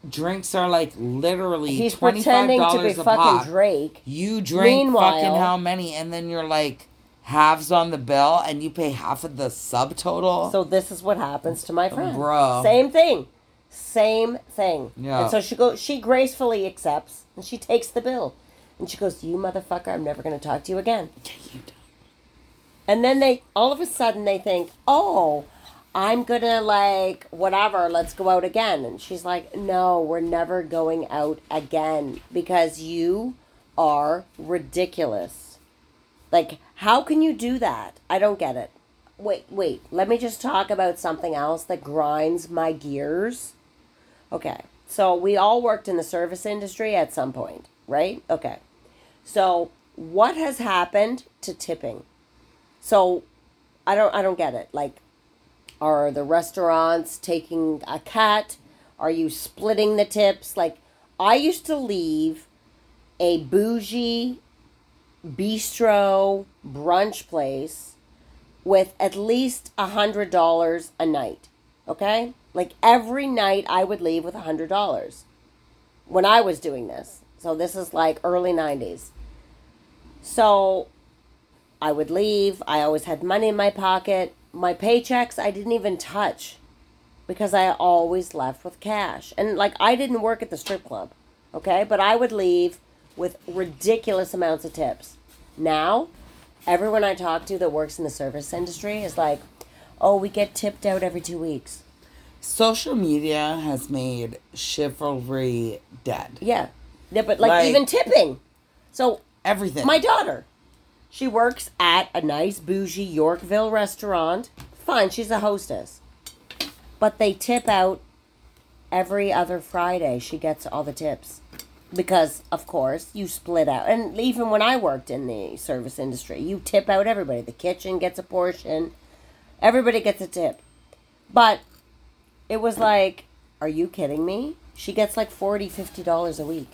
Drinks are like literally He's twenty five dollars a fucking pop. Drake. You drink Meanwhile, fucking how many, and then you're like halves on the bill, and you pay half of the subtotal. So this is what happens to my friend, bro. Same thing, same thing. Yeah. And so she go. She gracefully accepts, and she takes the bill, and she goes, "You motherfucker, I'm never going to talk to you again." Yeah, you don't. And then they all of a sudden they think, "Oh, I'm going to, like, whatever, let's go out again." And she's like, no, we're never going out again because you are ridiculous. Like, how can you do that? I don't get it. Wait, wait, let me just talk about something else that grinds my gears. Okay, so we all worked in the service industry at some point, right? Okay, so what has happened to tipping? So, I don't, I don't get it, like... Are the restaurants taking a cut? Are you splitting the tips? Like, I used to leave a bougie bistro brunch place with at least one hundred dollars a night, okay? Like, every night I would leave with one hundred dollars when I was doing this. So this is, like, early nineties. So I would leave. I always had money in my pocket. My paychecks, I didn't even touch because I always left with cash. And, like, I didn't work at the strip club, okay? But I would leave with ridiculous amounts of tips. Now, everyone I talk to that works in the service industry is like, oh, we get tipped out every two weeks. Social media has made chivalry dead. Yeah. Yeah, but, like, like even tipping. So, everything. My daughter. She works at a nice bougie Yorkville restaurant. Fine, she's a hostess. But they tip out every other Friday. She gets all the tips. Because, of course, you split out. And even when I worked in the service industry, you tip out everybody. The kitchen gets a portion. Everybody gets a tip. But it was like, are you kidding me? She gets like forty dollars, fifty dollars a week.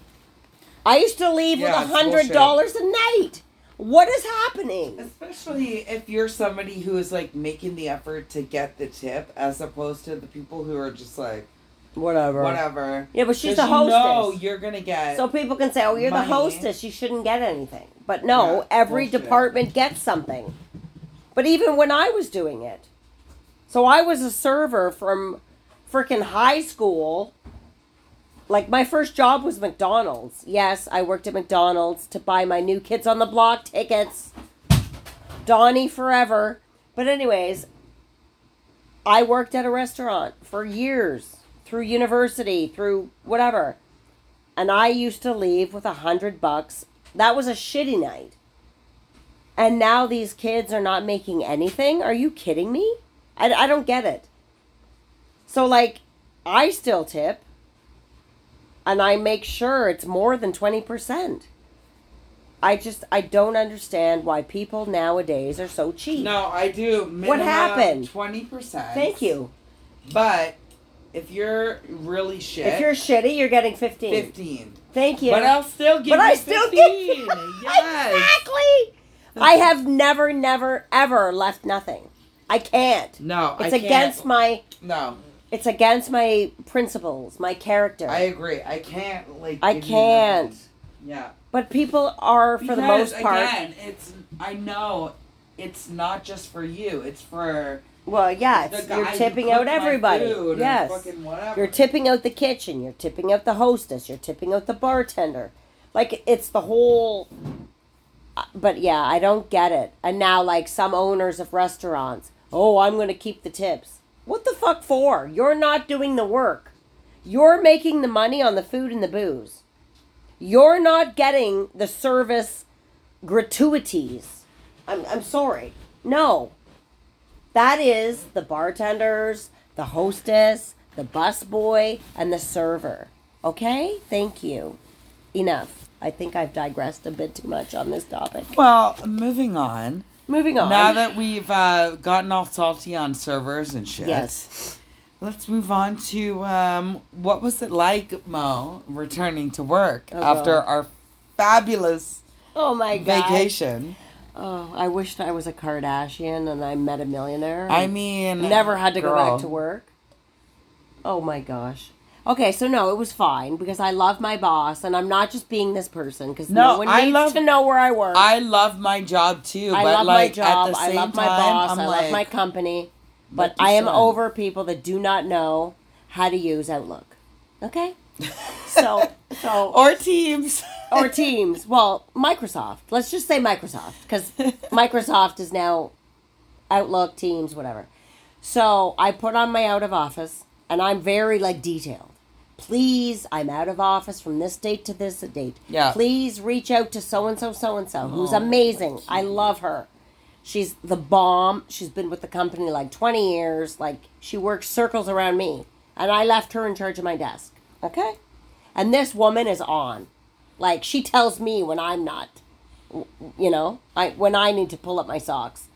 I used to leave yeah, with one hundred dollars bullshit. A night. What is happening? Especially if you're somebody who is like making the effort to get the tip as opposed to the people who are just like, Whatever. Whatever. Yeah, but she's the hostess. No, you're going to get. So people can say, oh, you're money. The hostess. You shouldn't get anything. But no, yeah, every bullshit. Department gets something. But even when I was doing it. So I was a server from freaking high school. Like, my first job was McDonald's. Yes, I worked at McDonald's to buy my new Kids on the Block tickets. Donnie forever. But anyways, I worked at a restaurant for years. Through university, through whatever. And I used to leave with a hundred bucks. That was a shitty night. And now these kids are not making anything? Are you kidding me? I, I don't get it. So, like, I still tip. And I make sure it's more than twenty percent. I just, I don't understand why people nowadays are so cheap. No, I do. Minimum what happened? twenty percent. Thank you. But... if you're really shit. If you're shitty, you're getting fifteen. fifteen. Thank you. But I'll still give but you I still fifteen. Get... yes. Exactly. I have never, never, ever left nothing. I can't. No, it's I against can't. my No. It's against my principles, my character. I agree. I can't like I can't. Yeah. But people are for because, the most part. Again, it's I know it's not just for you. It's for Well, yeah, it's, you're tipping out everybody. Yes. You're tipping out the kitchen. You're tipping out the hostess. You're tipping out the bartender. Like, it's the whole... But, yeah, I don't get it. And now, like, some owners of restaurants, oh, I'm going to keep the tips. What the fuck for? You're not doing the work. You're making the money on the food and the booze. You're not getting the service gratuities. I'm, I'm sorry. No. That is the bartenders, the hostess, the busboy, and the server. Okay? Thank you. Enough. I think I've digressed a bit too much on this topic. Well, moving on. Moving on. Now that we've uh, gotten all salty on servers and shit. Yes. Let's move on to um, what was it like, Mo, returning to work oh, after God. Our fabulous oh my God. Vacation. Oh, I wished I was a Kardashian and I met a millionaire. I mean... never had to girl. Go back to work. Oh, my gosh. Okay, so no, it was fine because I love my boss and I'm not just being this person because no, no one I needs love, to know where I work. I love my job, too. I but love like, my job. At the I same love my time, boss. I'm I like, love my company. But I am son. Over people that do not know how to use Outlook. Okay? So... so or Teams. Or Teams. Well, Microsoft. Let's just say Microsoft. Because Microsoft is now Outlook, Teams, whatever. So I put on my out of office. And I'm very, like, detailed. Please, I'm out of office from this date to this date. Yeah. Please reach out to so-and-so, so-and-so, oh, who's amazing. I love her. She's the bomb. She's been with the company, like, twenty years. Like, she works circles around me. And I left her in charge of my desk. Okay? And this woman is on. Like, she tells me when I'm not, you know, I when I need to pull up my socks.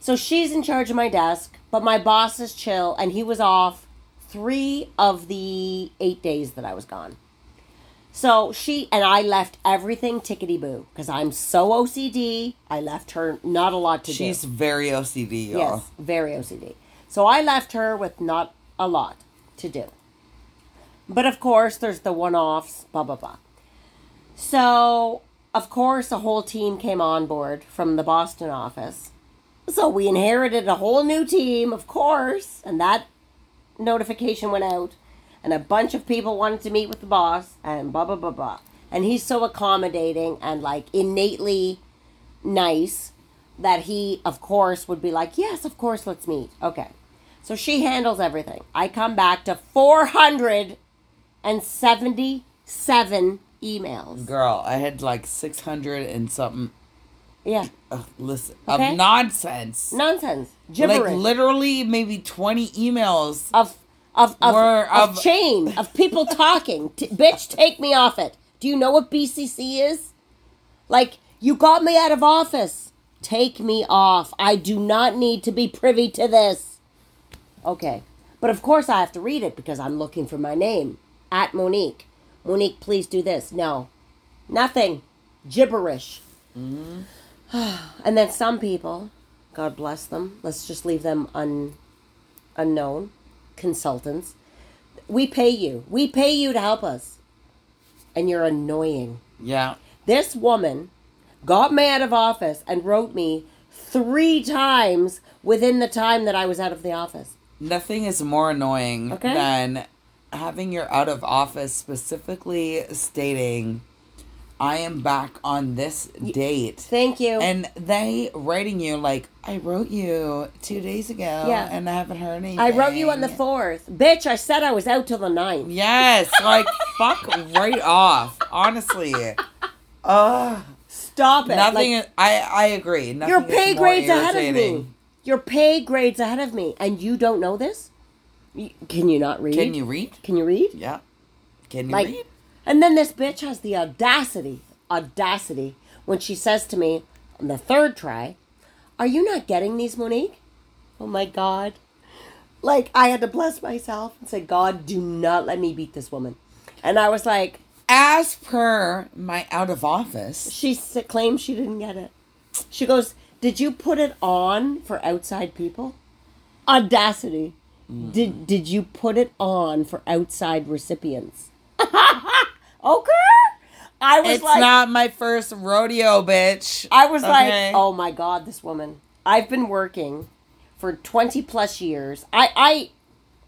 So she's in charge of my desk, but my boss is chill, and he was off three of the eight days that I was gone. So she, and I left everything tickety-boo, because I'm so O C D, I left her not a lot to do. She's very O C D, y'all. Yes, very O C D. So I left her with not a lot to do. But, of course, there's the one-offs, blah, blah, blah. So, of course, a whole team came on board from the Boston office. So we inherited a whole new team, of course, and that notification went out. And a bunch of people wanted to meet with the boss and blah, blah, blah, blah. And he's so accommodating and, like, innately nice that he, of course, would be like, yes, of course, let's meet. Okay. So she handles everything. I come back to four hundred seventy-seven emails. Girl, I had like six hundred and something Yeah. Uh, listen, okay? Of nonsense. Nonsense. Gibberish. Like literally, maybe twenty emails of of of, were of, of chain of people talking. T- bitch, take me off it. Do you know what B C C is? Like, you got me out of office. Take me off. I do not need to be privy to this. Okay. But of course I have to read it because I'm looking for my name. At Monique. Monique, please do this. No. Nothing. Gibberish. Mm-hmm. And then some people, God bless them, let's just leave them un, unknown, consultants. We pay you. We pay you to help us. And you're annoying. Yeah. This woman got me out of office and wrote me three times within the time that I was out of the office. Nothing is more annoying okay. than having your out of office specifically stating, I am back on this date. Thank you. And they writing you like, I wrote you two days ago yeah. and I haven't heard anything. I wrote you on the fourth. Bitch, I said I was out till the ninth. Yes. Like, fuck right off. Honestly. Ugh. Stop it. Nothing. Like, is, I, I agree. Nothing your pay is more grade's irritating. Ahead of me. Your pay grade's ahead of me. And you don't know this? Can you not read? Can you read? Can you read? Yeah. Can you like, read? And then this bitch has the audacity, audacity, when she says to me on the third try, are you not getting these, Monique? Oh, my God. Like, I had to bless myself and say, God, do not let me beat this woman. And I was like... As per my out of office... She claims she didn't get it. She goes, did you put it on for outside people? Audacity. Mm. Did, did you put it on for outside recipients? Okay, I was it's like, not my first rodeo, bitch. I was okay. like, oh my God, this woman. I've been working for twenty plus years. I, I,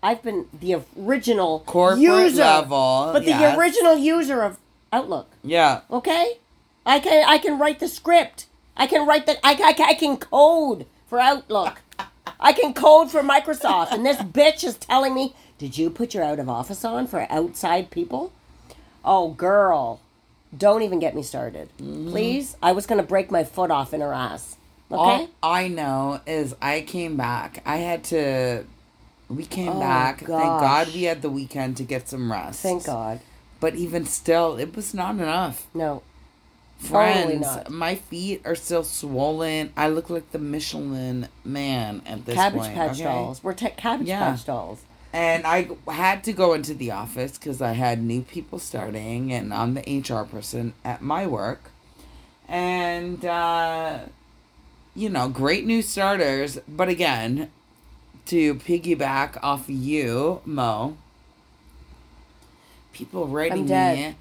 I've been the original corporate user, level, but yes. the original user of Outlook. Yeah. Okay, I can I can write the script. I can write the I I, I can code for Outlook. I can code for Microsoft, and this bitch is telling me, did you put your out of office on for outside people? Oh, girl, don't even get me started. Mm-hmm. Please? I was going to break my foot off in her ass. Okay? All I know is I came back. I had to... We came oh, back. Gosh. Thank God we had the weekend to get some rest. Thank God. But even still, it was not enough. No. Friends, totally not. My feet are still swollen. I look like the Michelin man at this cabbage point. Patch okay? dolls. We're te- cabbage yeah. patch dolls. And I had to go into the office because I had new people starting, and I'm the H R person at my work. And, uh, you know, great new starters. But again, to piggyback off you, Mo, people writing me, yeah.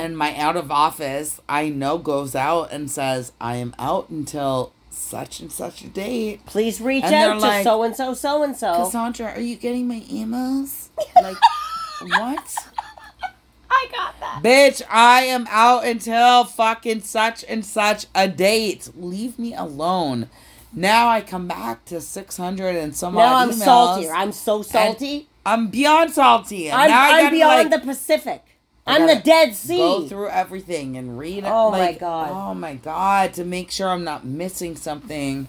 and my out of office, I know, goes out and says, I am out until... such and such a date. Please reach and out to like, so and so, so and so. Cassandra, are you getting my emails? Like, what? I got that. Bitch, I am out until fucking such and such a date. Leave me alone. Now I come back to six hundred and some now odd I'm emails. Now I'm salty. I'm so salty. I'm beyond salty. And I'm, now I'm beyond like, the Pacific. I'm the Dead Sea. Go through everything and read it. Oh, like, my God. Oh, my God. To make sure I'm not missing something.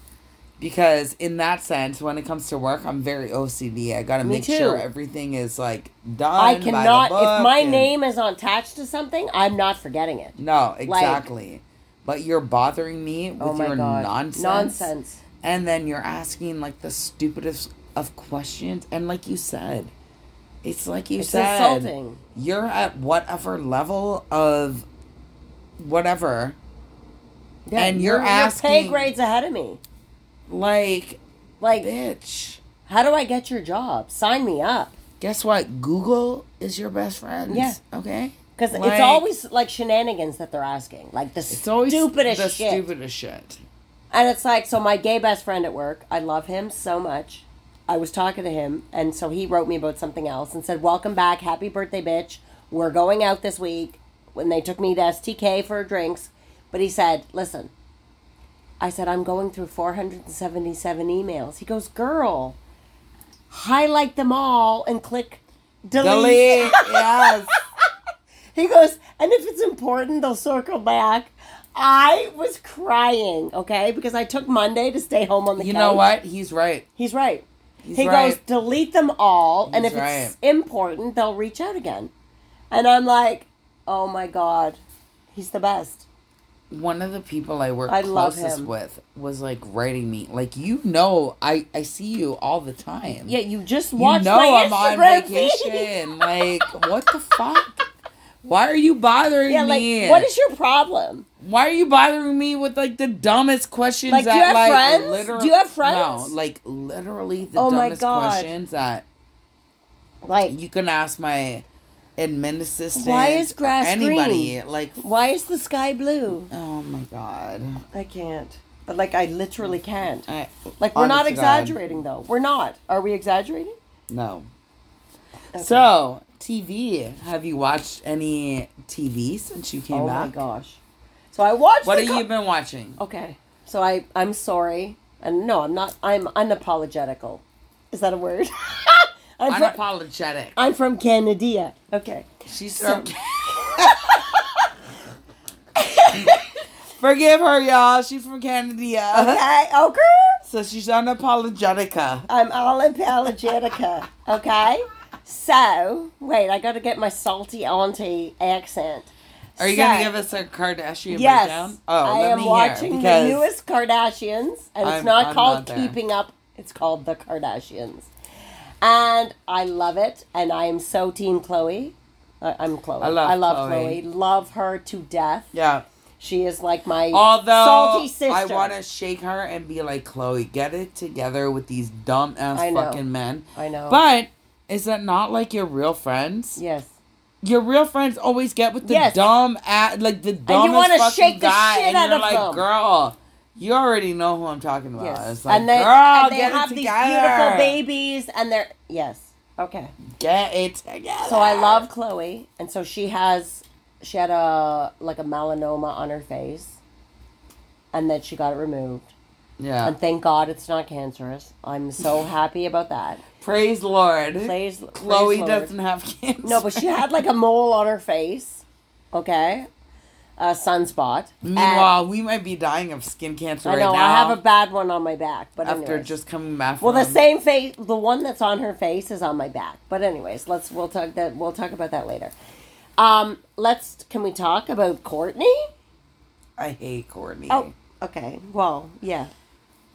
Because in that sense, when it comes to work, I'm very O C D. I got to make too. sure everything is, like, done I cannot. By the book if my and, name is attached to something, I'm not forgetting it. No, exactly. Like, but you're bothering me with oh your God. nonsense. Nonsense. And then you're asking, like, the stupidest of questions. And like you said... It's like you it's said, insulting. You're at whatever level of whatever, yeah, and you're your, asking... Your pay grade's ahead of me. Like, like, bitch. How do I get your job? Sign me up. Guess what? Google is your best friend. Yeah. Okay? Because like, it's always, like, shenanigans that they're asking. Like, the it's stupidest always the shit. the stupidest shit. And it's like, so my gay best friend at work, I love him so much. I was talking to him, and so he wrote me about something else and said, welcome back, happy birthday, bitch. We're going out this week. When they took me to S T K for drinks. But he said, listen, I said, I'm going through four hundred seventy-seven emails. He goes, girl, highlight them all and click delete. Delete, yes. He goes, and if it's important, they'll circle back. I was crying, okay? Because I took Monday to stay home on the you couch. You know what? He's right. He's right. He's he right. goes, delete them all, He's and if right. it's important, they'll reach out again. And I'm like, oh my God, he's the best. One of the people I work I closest with was like writing me, like, you know, I, I see you all the time. Yeah, you just watched you know my I'm on vacation. Like, what the fuck? Why are you bothering yeah, me? Like, what is your problem? Why are you bothering me with like the dumbest questions? Like, that, do you have like, friends? Literal- do you have friends? No, like literally the oh dumbest questions that, like, you can ask my admin assistant. Why is grass anybody, green? Like, why is the sky blue? Oh my God, I can't. But like, I literally can't. I, like, we're not exaggerating God. though. We're not. Are we exaggerating? No. Okay. So, T V. Have you watched any T V since you came oh back? Oh my gosh. So I watched. What have co- you been watching? Okay. So I, I'm sorry, and no, I'm not. I'm unapologetical. Is that a word? I'm unapologetic. From, I'm from Canada. Okay. She's so. from Forgive her, y'all. She's from Canada. Okay, okay. So she's unapologetica. I'm unapologetica. Okay? So, wait, I got to get my salty auntie accent. Are you so, going to give us a Kardashian yes, breakdown? Oh, I let am me watching the newest Kardashians, and I'm, it's not I'm called not Keeping Up. It's called The Kardashians. And I love it. And I am so team Khloé. I, I'm Khloé. I love, I love Khloé. Khloé. Love her to death. Yeah. She is like my Although, salty sister. I want to shake her and be like, Khloé, get it together with these dumb ass fucking men. I know. But is that not like your real friends? Yes. Your real friends always get with the yes. dumb ass, like the dumbest fucking guy. And you want to shake the shit out of like, them. Girl. You already know who I'm talking about. Yes. It's like, and they, girl, and they get have it together. These beautiful babies, and they're yes, okay, get it together. So I love Khloé, and so she has, she had a like a melanoma on her face, and then she got it removed. Yeah, and thank God it's not cancerous. I'm so happy about that. Praise Lord. Praise, Khloé praise Lord. Doesn't have cancer. No, but she had like a mole on her face. Okay. A sunspot. Meanwhile, and we might be dying of skin cancer I know, right now. I have a bad one on my back, but after anyways. just coming back. Well, the same face, the one that's on her face is on my back. But anyways, let's we'll talk that we'll talk about that later. Um, let's can we talk about Kourtney? I hate Kourtney. Oh, okay. Well, yeah.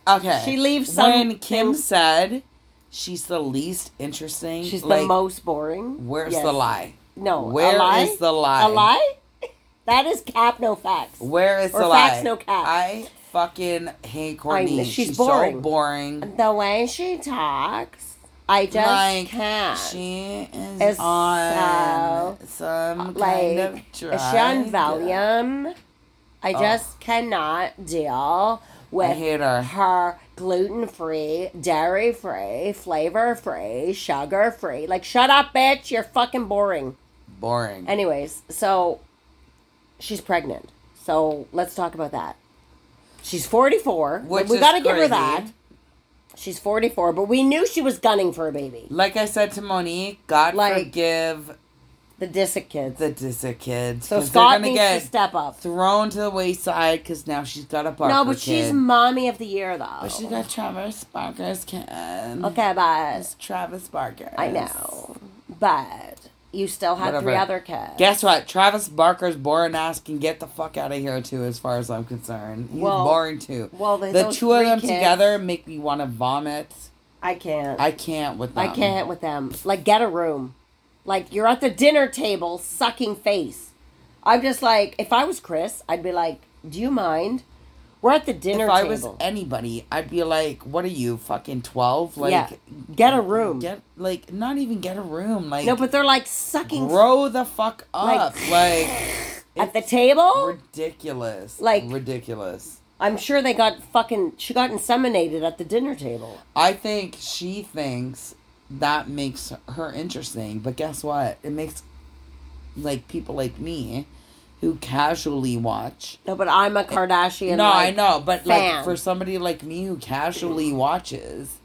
Okay. She leaves. Some when Kim things. said she's the least interesting, she's like, the most boring. Where's yes. the lie? No. Where a lie? is the lie? A lie? That is cap, no facts. Where is or the lie? Facts, no cap. I fucking hate Kourtney. She's, she's boring. so boring. The way she talks, I just like, can't. She is, is on so, some like, kind of drug. Is she on Valium? I just oh. cannot deal with her. her gluten-free, dairy-free, flavor-free, sugar-free. Like, shut up, bitch. You're fucking boring. Boring. Anyways, so... She's pregnant. So let's talk about that. She's forty-four. Which we got to give her that. She's forty-four, but we knew she was gunning for a baby. Like I said to Monique, God like, forgive the Disick kids. The Disick kids. So Scott needs to step up. Thrown to the wayside because now she's got a Barker No, but kid. she's mommy of the year, though. But she's got Travis Barker's kid. Okay, but... It's Travis Barker. I know. But... You still had Whatever. three other kids. Guess what? Travis Barker's boring ass can get the fuck out of here, too, as far as I'm concerned. He's well, boring, too. Well, the, the two of them kids, together make me want to vomit. I can't. I can't with them. I can't with them. Like, get a room. Like, you're at the dinner table sucking face. I'm just like, if I was Chris, I'd be like, do you mind? We're at the dinner if table. If I was anybody, I'd be like, what are you, fucking twelve? Like, yeah. Get a room. Get Like, not even get a room. Like, no, but they're like sucking. Grow the fuck up. Like, like at the table? Ridiculous. Like, ridiculous. I'm sure they got fucking, she got inseminated at the dinner table. I think she thinks that makes her interesting. But guess what? It makes, like, people like me. Who casually watch. No, but I'm a Kardashian. No, like, I know, but fan. Like for somebody like me who casually watches,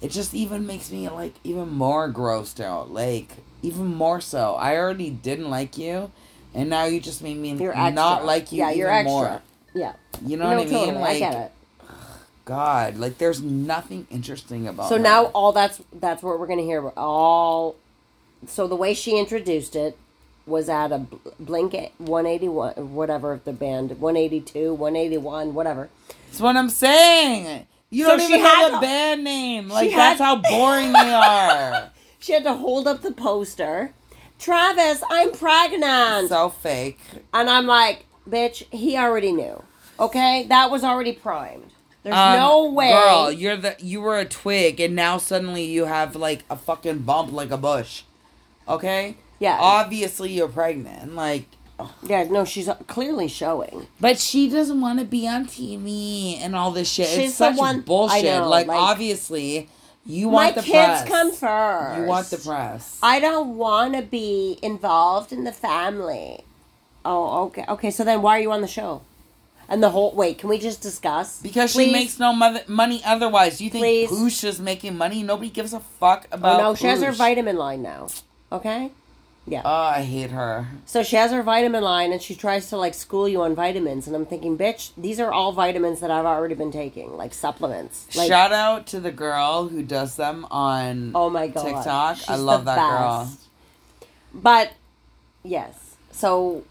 it just even makes me like even more grossed out. Like even more so. I already didn't like you, and now you just made me you're not extra. like you yeah, even you're extra. more. Yeah. You know no, what I totally. mean? Like, I get it. God, like there's nothing interesting about. So her. now all that's that's what we're gonna hear. All, so the way she introduced it was at a Blink one eighty-one, whatever the band, one eighty-two, one eighty-one, whatever. That's what I'm saying. You so don't even have a band name. Like that's had, how boring they are. She had to hold up the poster. Travis, I'm pregnant. So fake. And I'm like, bitch, he already knew. Okay, that was already primed. There's um, no way. Girl, you're the you were a twig and now suddenly you have like a fucking bump like a bush. Okay? Yeah. Obviously you're pregnant. Like ugh. Yeah, no, she's clearly showing. But she doesn't want to be on T V and all this shit. She's it's such one, bullshit. I know, like, like obviously you want the press. My kids come first. You want the press. I don't want to be involved in the family. Oh, okay. Okay, so then why are you on the show? And the whole... Wait, can we just discuss? Because Please. she makes no mother, money otherwise. You think Please. Poosh is making money? Nobody gives a fuck about oh, no, Poosh. She has her vitamin line now. Okay? Yeah. Oh, I hate her. So she has her vitamin line and she tries to, like, school you on vitamins. And I'm thinking, bitch, these are all vitamins that I've already been taking. Like, supplements. Like, shout out to the girl who does them on oh my God. TikTok. She's I love that best. girl. But, yes. So...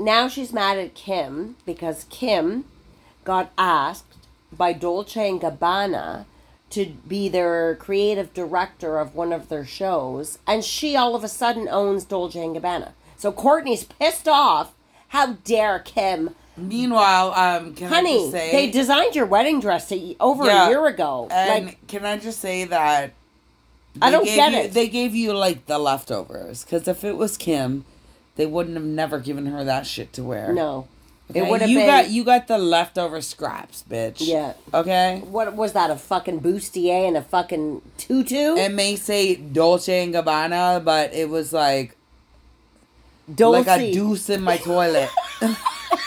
Now she's mad at Kim because Kim got asked by Dolce and Gabbana to be their creative director of one of their shows. And she all of a sudden owns Dolce and Gabbana. So Kourtney's pissed off. How dare Kim. Meanwhile, um, can Honey, I just say... Honey, they designed your wedding dress to, over yeah, a year ago. And like, can I just say that... I don't get you, it. They gave you, like, the leftovers. Because if it was Kim... They wouldn't have never given her that shit to wear. No. Okay? It would have been... Got, you got the leftover scraps, bitch. Yeah. Okay? What was that, a fucking bustier and a fucking tutu? It may say Dolce and Gabbana, but it was like... Dulce. Like a deuce in my toilet. It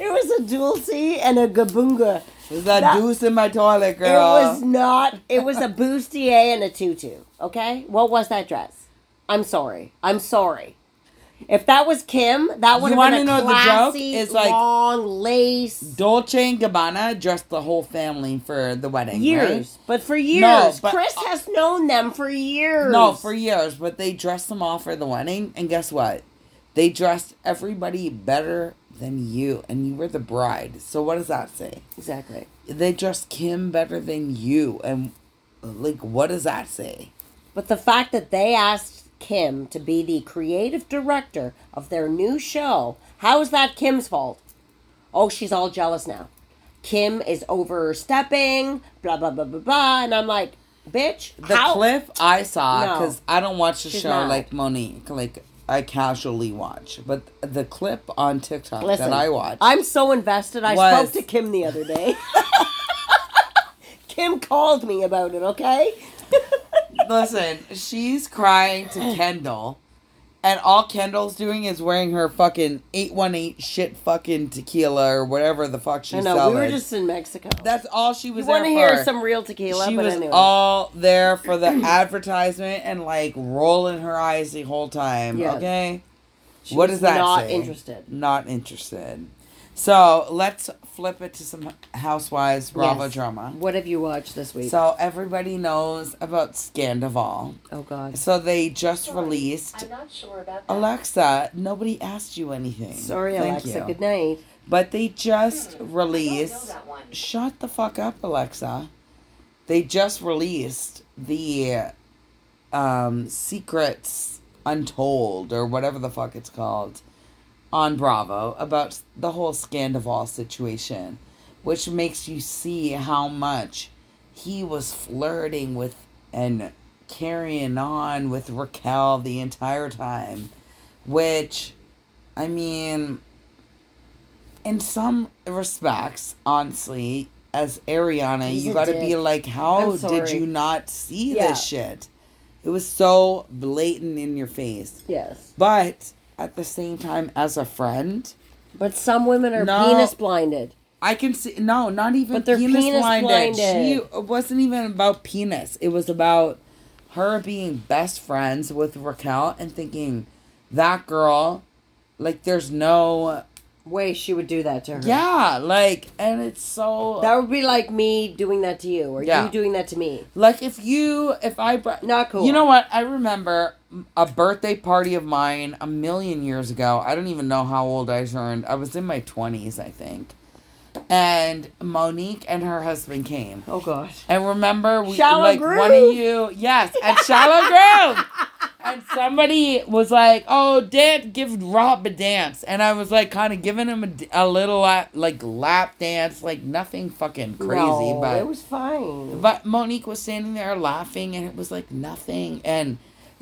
was a dulce and a gabunga. It was a that, deuce in my toilet, girl. It was not... It was a bustier and a tutu, okay? What was that dress? I'm sorry. I'm sorry. If that was Kim, that would have been a know classy, the joke? It's like long lace. Dolce and Gabbana dressed the whole family for the wedding. Years. Right? But for years. No, but, Chris uh, has known them for years. No, for years. But they dressed them all for the wedding. And guess what? They dressed everybody better than you. And you were the bride. So what does that say? Exactly. They dressed Kim better than you. And, like, what does that say? But the fact that they asked... Kim to be the creative director of their new show. How is that Kim's fault? Oh, she's all jealous now. Kim is overstepping, blah, blah, blah, blah, blah. And I'm like, bitch. The how? clip I saw, because no, I don't watch the show not. like Monique. Like, I casually watch. But the clip on TikTok Listen, that I watched. I'm so invested. I was... spoke to Kim the other day. Kim called me about it, okay? Listen, she's crying to Kendall, and all Kendall's doing is wearing her fucking eight one eight shit fucking tequila or whatever the fuck she's selling. I know, selling. we were just in Mexico. That's all she was you there for. You want to hear some real tequila, she but was anyway. all there for the advertisement and, like, rolling her eyes the whole time, yes. okay? She what does that not say? Not interested. Not interested. So, let's flip it to some Housewives Bravo yes. drama. What have you watched this week? So, everybody knows about Scandoval. Oh, God. So, they just Sorry. released... I'm not sure about that. Alexa, nobody asked you anything. Sorry, Thank Alexa. You. Good night. But they just mm-hmm. released... Shut the fuck up, Alexa. They just released the um, Secrets Untold, or whatever the fuck it's called. On Bravo about the whole Scandoval situation, which makes you see how much he was flirting with and carrying on with Raquel the entire time, which, I mean, in some respects, honestly, as Ariana, He's you gotta dick. be like, how did you not see yeah. this shit? It was so blatant in your face. Yes. But... At the same time as a friend. But some women are no, penis blinded. I can see... No, not even but they're penis, penis blinded. blinded. She, it wasn't even about penis. It was about her being best friends with Raquel and thinking, that girl, like, there's no way she would do that to her. Yeah, like, and it's so... That would be like me doing that to you, or yeah. you doing that to me. Like, if you, if I... Br- Not cool. You know what? I remember a birthday party of mine a million years ago. I don't even know how old I turned. I was in my twenties, I think. And Monique and her husband came. Oh, gosh. And remember... we Shallow like, Groove. One of you... Yes, at Shallow Groove. And somebody was like, oh, dad, give Rob a dance. And I was like, kind of giving him a, a little, lap, like, lap dance. Like, nothing fucking crazy. No, but it was fine. But Monique was standing there laughing, and it was like nothing. And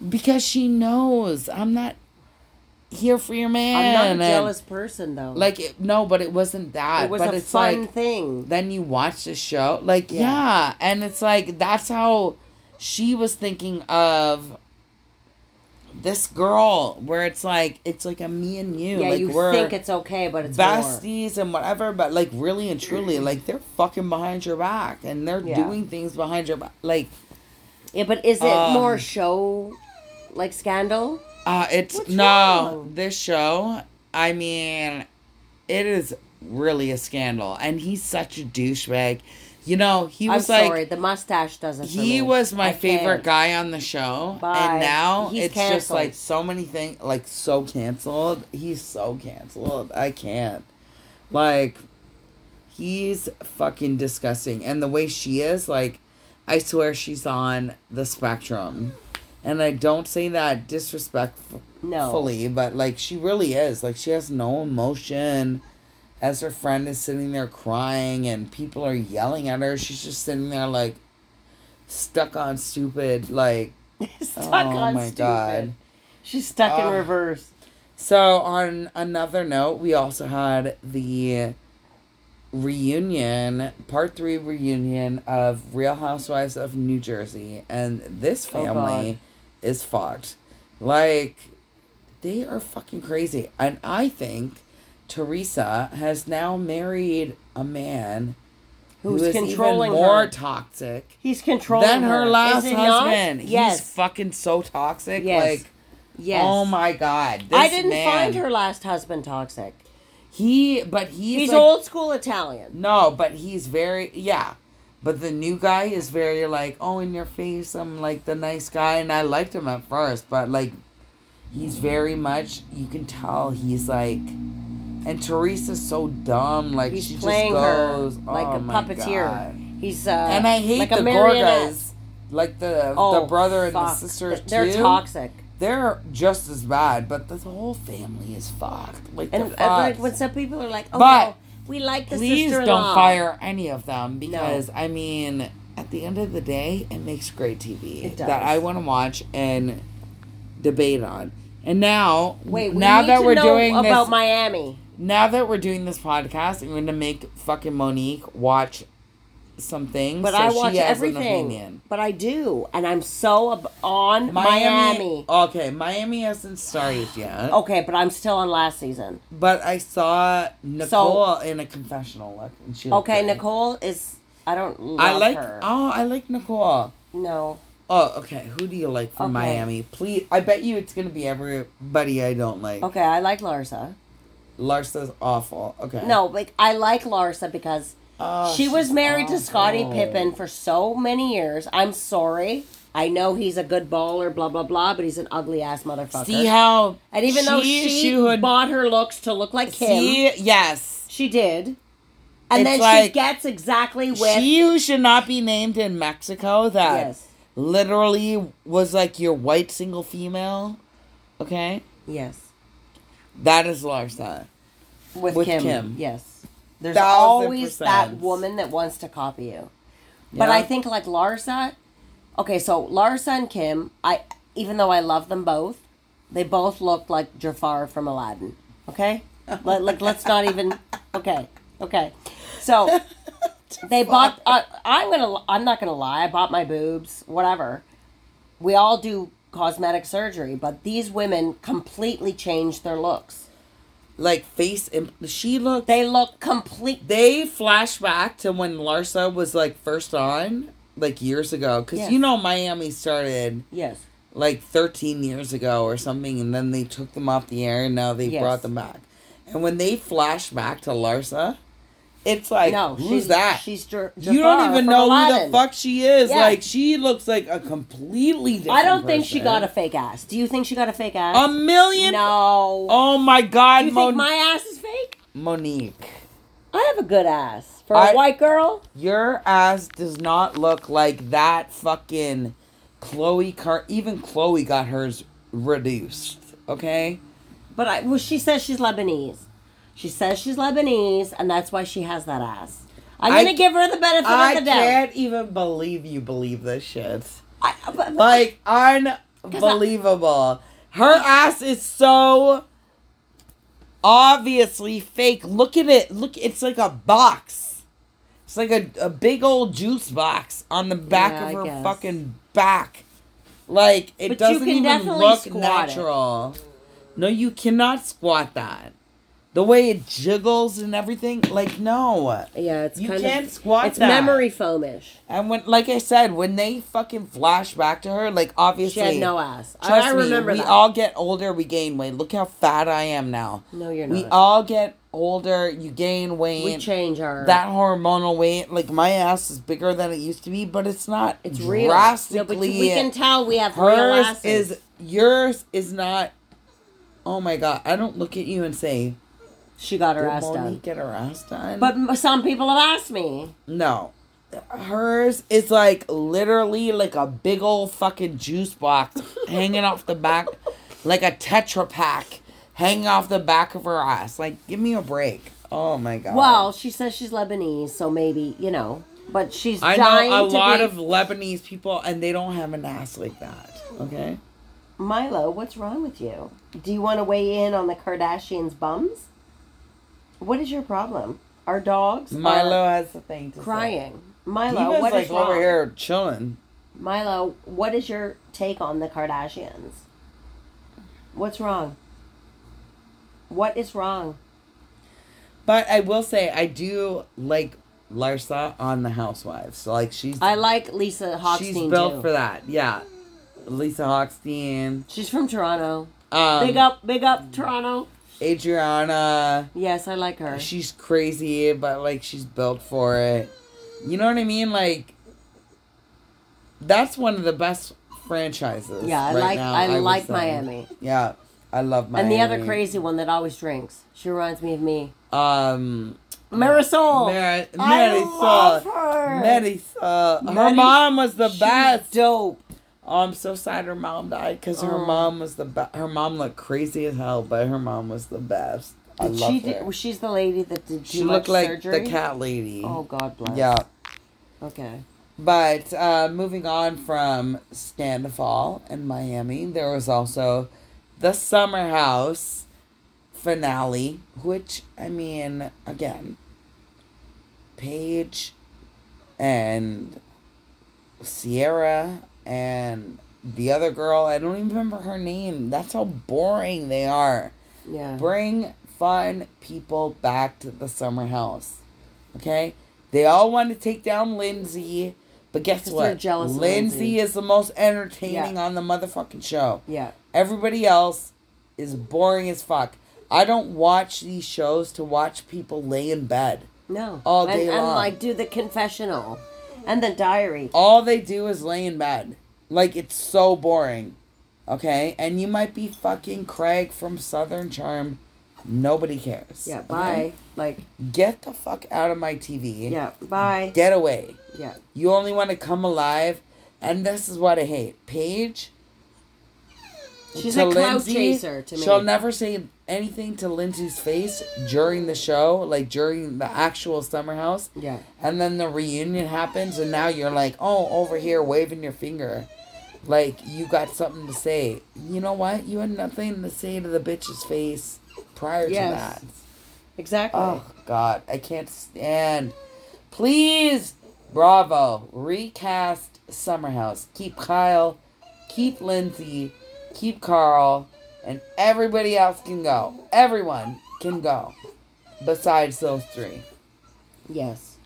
because she knows, I'm not here for your man. I'm not a and jealous person, though. Like, it, no, but it wasn't that. It was but a it's fun like, thing. Then you watch the show. Like, yeah. yeah. And it's like, that's how she was thinking of... This girl, where it's like, it's like a me and you. Yeah, like you we're think it's okay, but it's besties more. And whatever, but like really and truly, like they're fucking behind your back and they're yeah. doing things behind your back. Like, yeah, but is it um, more show, like Scandal? Uh, it's What's no, wrong? This show, I mean, it is really a scandal. And he's such a douchebag. You know, he was I'm like... I'm sorry, the mustache doesn't... He me. was my I favorite can't. guy on the show. Bye. And now He's it's canceled. Just like so many things, like so canceled. He's so canceled. I can't. Like, he's fucking disgusting. And the way she is, like, I swear she's on the spectrum. And I don't say that disrespectfully, no. but like, she really is. Like, she has no emotion. As her friend is sitting there crying and people are yelling at her, she's just sitting there like stuck on stupid, like stuck oh on my stupid. God. She's stuck uh, in reverse. So on another note, we also had the reunion, part three reunion of Real Housewives of New Jersey, and this family oh is fucked. Like they are fucking crazy, and I think. Teresa has now married a man who's who is controlling even more her. Toxic. He's controlling than her, her last husband. Not? Yes, he's fucking so toxic. Yes. Like, yes. Oh my god, this I didn't man, find her last husband toxic. He, but he's he's like, old school Italian. No, but he's very yeah. But the new guy is very like, oh, in your face. I'm like the nice guy, and I liked him at first, but like, he's very much. You can tell he's like. And Teresa's so dumb, like He's she playing just goes her like oh a puppeteer. God. He's uh, and I hate like the Gorgas, like the oh, the brother fuck. and the sisters They're too. They're toxic. They're just as bad, but the whole family is fucked. Like and, and like when some people are like, oh, but no, we like the please sister-in-law. Don't fire any of them because no. I mean, at the end of the day, it makes great T V it does. That I want to watch and debate on. And now, wait, we now need that to we're know doing about this, Miami. Now that we're doing this podcast, I'm going to make fucking Monique watch some things. But so I watch she has everything. But I do. And I'm so ab- on Miami. Miami. Okay, Miami hasn't started yet. Okay, but I'm still on last season. But I saw Nicole so, in a confessional look. And she okay, great. Nicole is... I don't love I like, her. Oh, I like Nicole. No. Oh, okay. Who do you like from okay. Miami? Please. I bet you it's going to be everybody I don't like. Okay, I like Larsa. Larsa's awful. Okay. No, like I like Larsa because oh, she was married awful. to Scottie Pippen for so many years. I'm sorry. I know he's a good baller, blah blah blah, but he's an ugly ass motherfucker. See how? And even she, though she, she would, bought her looks to look like Kim, see, yes, she did. And it's then like, she gets exactly with she who should not be named in Mexico. That yes. literally was like your white single female. Okay. Yes. That is Larsa. With, With Kim. Kim. Yes. There's always that woman that wants to copy you. Yeah. But I think like Larsa... Okay, so Larsa and Kim, I even though I love them both, they both look like Jafar from Aladdin. Okay? Let, like, let's not even... Okay. Okay. So, they bought... Uh, I'm gonna. I'm not going to lie. I bought my boobs. Whatever. We all do... cosmetic surgery, but these women completely changed their looks. Like face, imp- she looked. They look complete. They flash back to when Larsa was like first on, like years ago, because yes. you know Miami started yes like thirteen years ago or something, and then they took them off the air, and now they yes. brought them back. And when they flash back to Larsa, it's like, no, who's she's, that? She's Jafar. You don't even know Aladdin. Who the fuck she is. Yeah. Like, she looks like a completely different I don't person. Think she got a fake ass. Do you think she got a fake ass? A million? No. Oh, my God. Do you Mon- think my ass is fake? Monique. I have a good ass. For I, a white girl? Your ass does not look like that fucking Khloé Car. Even Khloé got hers reduced. Okay? But I, well, she says she's Lebanese. She says she's Lebanese, and that's why she has that ass. I'm going to give her the benefit I of the doubt. I can't even believe you believe this shit. I, but, like, unbelievable. I, her ass is so obviously fake. Look at it. Look, it's like a box. It's like a, a big old juice box on the back yeah, of her I guess. fucking back. Like, it but doesn't even look natural. It. No, you cannot squat that. The way it jiggles and everything, like, no. Yeah, it's you kind can't of... can't squat it's that. It's memory foam-ish. And when, like I said, when they fucking flash back to her, like, obviously... She had no ass. Trust I remember me, that. We all get older, we gain weight. Look how fat I am now. No, you're not. We all get older, you gain weight. We change our... That hormonal weight, like, my ass is bigger than it used to be, but it's not it's drastically... Real. No, but we can tell we have hers real asses. Is, yours is not... Oh, my God. I don't look at you and say... She got her Did ass Monique done. Get her ass done. But some people have asked me. No, hers is like literally like a big old fucking juice box hanging off the back, like a Tetra Pak hanging off the back of her ass. Like, give me a break. Oh my God. Well, she says she's Lebanese, so maybe you know. But she's. I dying know a to lot be... of Lebanese people, and they don't have an ass like that. Okay. Milo, what's wrong with you? Do you want to weigh in on the Kardashians' bums? What is your problem? Our dogs Milo are has a thing to crying. Say. Milo, Diva's what like is wrong? Over here chilling. Milo, what is your take on the Kardashians? What's wrong? What is wrong? But I will say I do like Larsa on The Housewives. So like she's I like Lisa Hochstein. She's built too. For that. Yeah. Lisa Hochstein. She's from Toronto. Um, big up, big up Toronto. Adriana. Yes, I like her. She's crazy, but, like, she's built for it. You know what I mean? Like, that's one of the best franchises. Yeah, I right like now, I, I like Miami. Yeah, I love Miami. And the other crazy one that always drinks. She reminds me of me. Um... Marisol. Mar- Marisol. I love her. Marisol. Marisol. Her mom was the best. Dope. Oh, I'm so sad her mom died because her um, mom was the best. Her mom looked crazy as hell, but her mom was the best. I love she her. Did, well, she's the lady that did she looked like surgery? The cat lady. Oh, God bless. Yeah. Okay. But uh, moving on from Scandoval and Miami, there was also the Summer House finale, which, I mean, again, Paige and Sierra... And the other girl, I don't even remember her name. That's how boring they are. Yeah. Bring fun people back to the Summer House. Okay? They all want to take down Lindsay. But guess what? They're jealous of Lindsay. Lindsay is the most entertaining yeah. on the motherfucking show. Yeah. Everybody else is boring as fuck. I don't watch these shows to watch people lay in bed. No. All day and, long. And like do the confessional. And the diary. All they do is lay in bed. Like, it's so boring. Okay? And you might be fucking Craig from Southern Charm. Nobody cares. Yeah, bye. Okay? Like, get the fuck out of my T V. Yeah, bye. Get away. Yeah. You only want to come alive. And this is what I hate. Paige. She's a clout chaser to me. She'll never say anything to Lindsay's face during the show, like during the actual Summer House. Yeah. And then the reunion happens, and now you're like, oh, over here waving your finger. Like, you got something to say. You know what? You had nothing to say to the bitch's face prior yes. to that. Exactly. Oh, God. I can't stand. Please, Bravo, recast Summer House. Keep Kyle. Keep Lindsay. Keep Carl, and everybody else can go. Everyone can go, besides those three. Yes.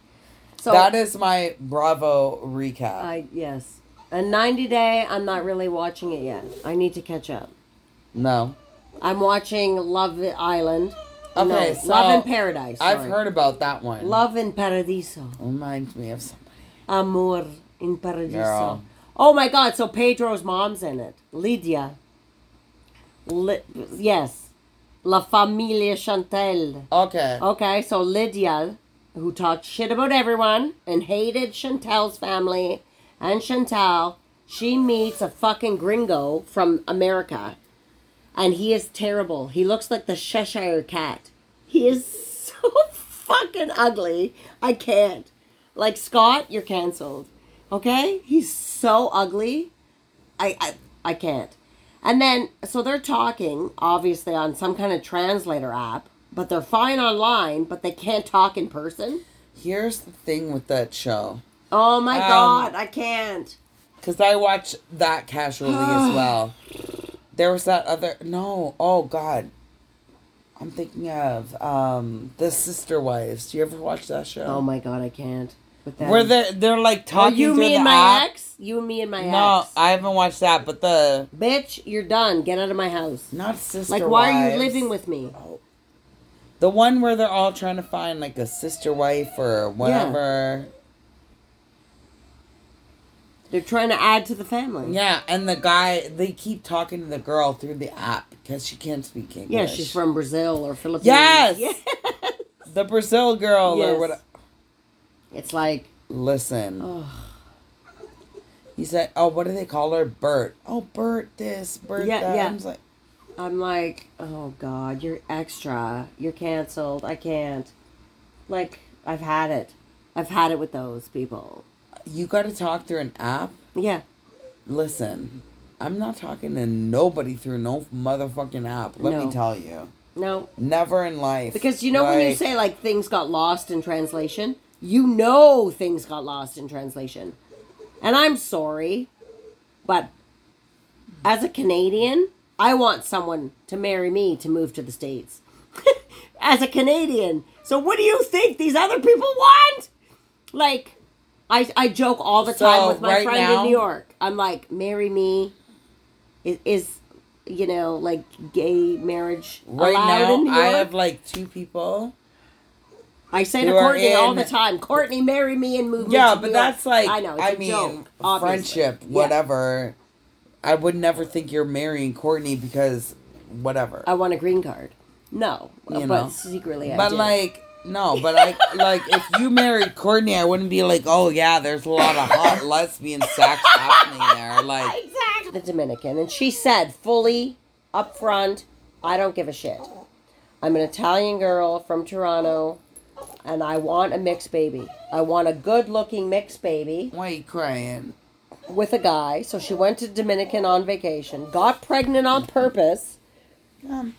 So that is my Bravo recap. I yes. A ninety day, I'm not really watching it yet. I need to catch up. No. I'm watching Love Island. Okay, no, so Love in Paradise. Sorry. I've heard about that one. Love in Paradiso. Reminds me of somebody. Amor in Paradiso. Girl. Oh my God! So Pedro's mom's in it. Lydia. Li- yes. La Familia Chantel. Okay. Okay, so Lydia, who talked shit about everyone and hated Chantel's family and Chantel, she meets a fucking gringo from America. And he is terrible. He looks like the Cheshire Cat. He is so fucking ugly. I can't. Like, Scott, you're canceled. Okay? He's so ugly. I, I, I can't. And then, so they're talking, obviously, on some kind of translator app, but they're fine online, but they can't talk in person. Here's the thing with that show. Oh, my um, God, I can't. Because I watch that casually as well. There was that other... No, oh, God. I'm thinking of um, The Sister Wives. Do you ever watch that show? Oh, my God, I can't. Where they're, they're like talking to the app. You, me, and my ex? You, me, and my ex. No, I haven't watched that, but the... Bitch, you're done. Get out of my house. Not Sister Wives. Like, why are you living with me? Oh. The one where they're all trying to find, like, a sister wife or whatever. Yeah. They're trying to add to the family. Yeah, and the guy, they keep talking to the girl through the app because she can't speak English. Yeah, she's from Brazil or Philippines. Yes! Yes. The Brazil girl yes. or whatever. It's like... Listen. Oh. He said, oh, what do they call her? Bert. Oh, Bert this, Bert yeah, that. Yeah. I'm like, I'm like, oh, God, you're extra. You're canceled. I can't. Like, I've had it. I've had it with those people. You got to talk through an app? Yeah. Listen, I'm not talking to nobody through no motherfucking app. Let no. me tell you. No. Never in life. Because you know like, when you say, like, things got lost in translation... You know things got lost in translation. And I'm sorry, but as a Canadian, I want someone to marry me to move to the States. As a Canadian. So what do you think these other people want? Like, I I joke all the time so with my right friend now, in New York. I'm like, marry me is, is you know, like gay marriage right allowed now, in New York? I have like two people... I say to Kourtney in, all the time, Kourtney, marry me and move yeah, me to Yeah, but New that's York. Like, I, know, it's I a mean, joke, friendship, obviously. Whatever. Yeah. I would never think you're marrying Kourtney because whatever. I want a green card. No, you but know. secretly I But do. like, no, but I, like, if you married Kourtney, I wouldn't be like, oh yeah, there's a lot of hot lesbian sex happening there. Like, exactly. The Dominican, and she said fully up front, I don't give a shit. I'm an Italian girl from Toronto. And I want a mixed baby. I want a good-looking mixed baby. Why are you crying? With a guy. So she went to Dominican on vacation. Got pregnant on purpose. Um,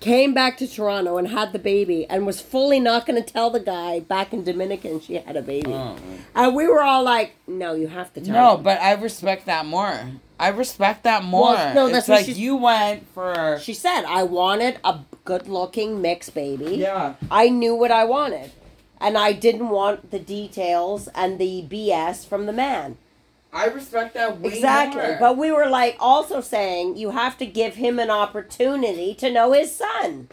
came back to Toronto and had the baby. And was fully not going to tell the guy back in Dominican she had a baby. Oh. And we were all like, no, you have to tell No, him. But I respect that more. I respect that more. Well, no, that's it's like you went for... She said, I wanted a... good-looking mixed baby. Yeah. I knew what I wanted. And I didn't want the details and the B S from the man. I respect that way Exactly. more. But we were, like, also saying you have to give him an opportunity to know his son.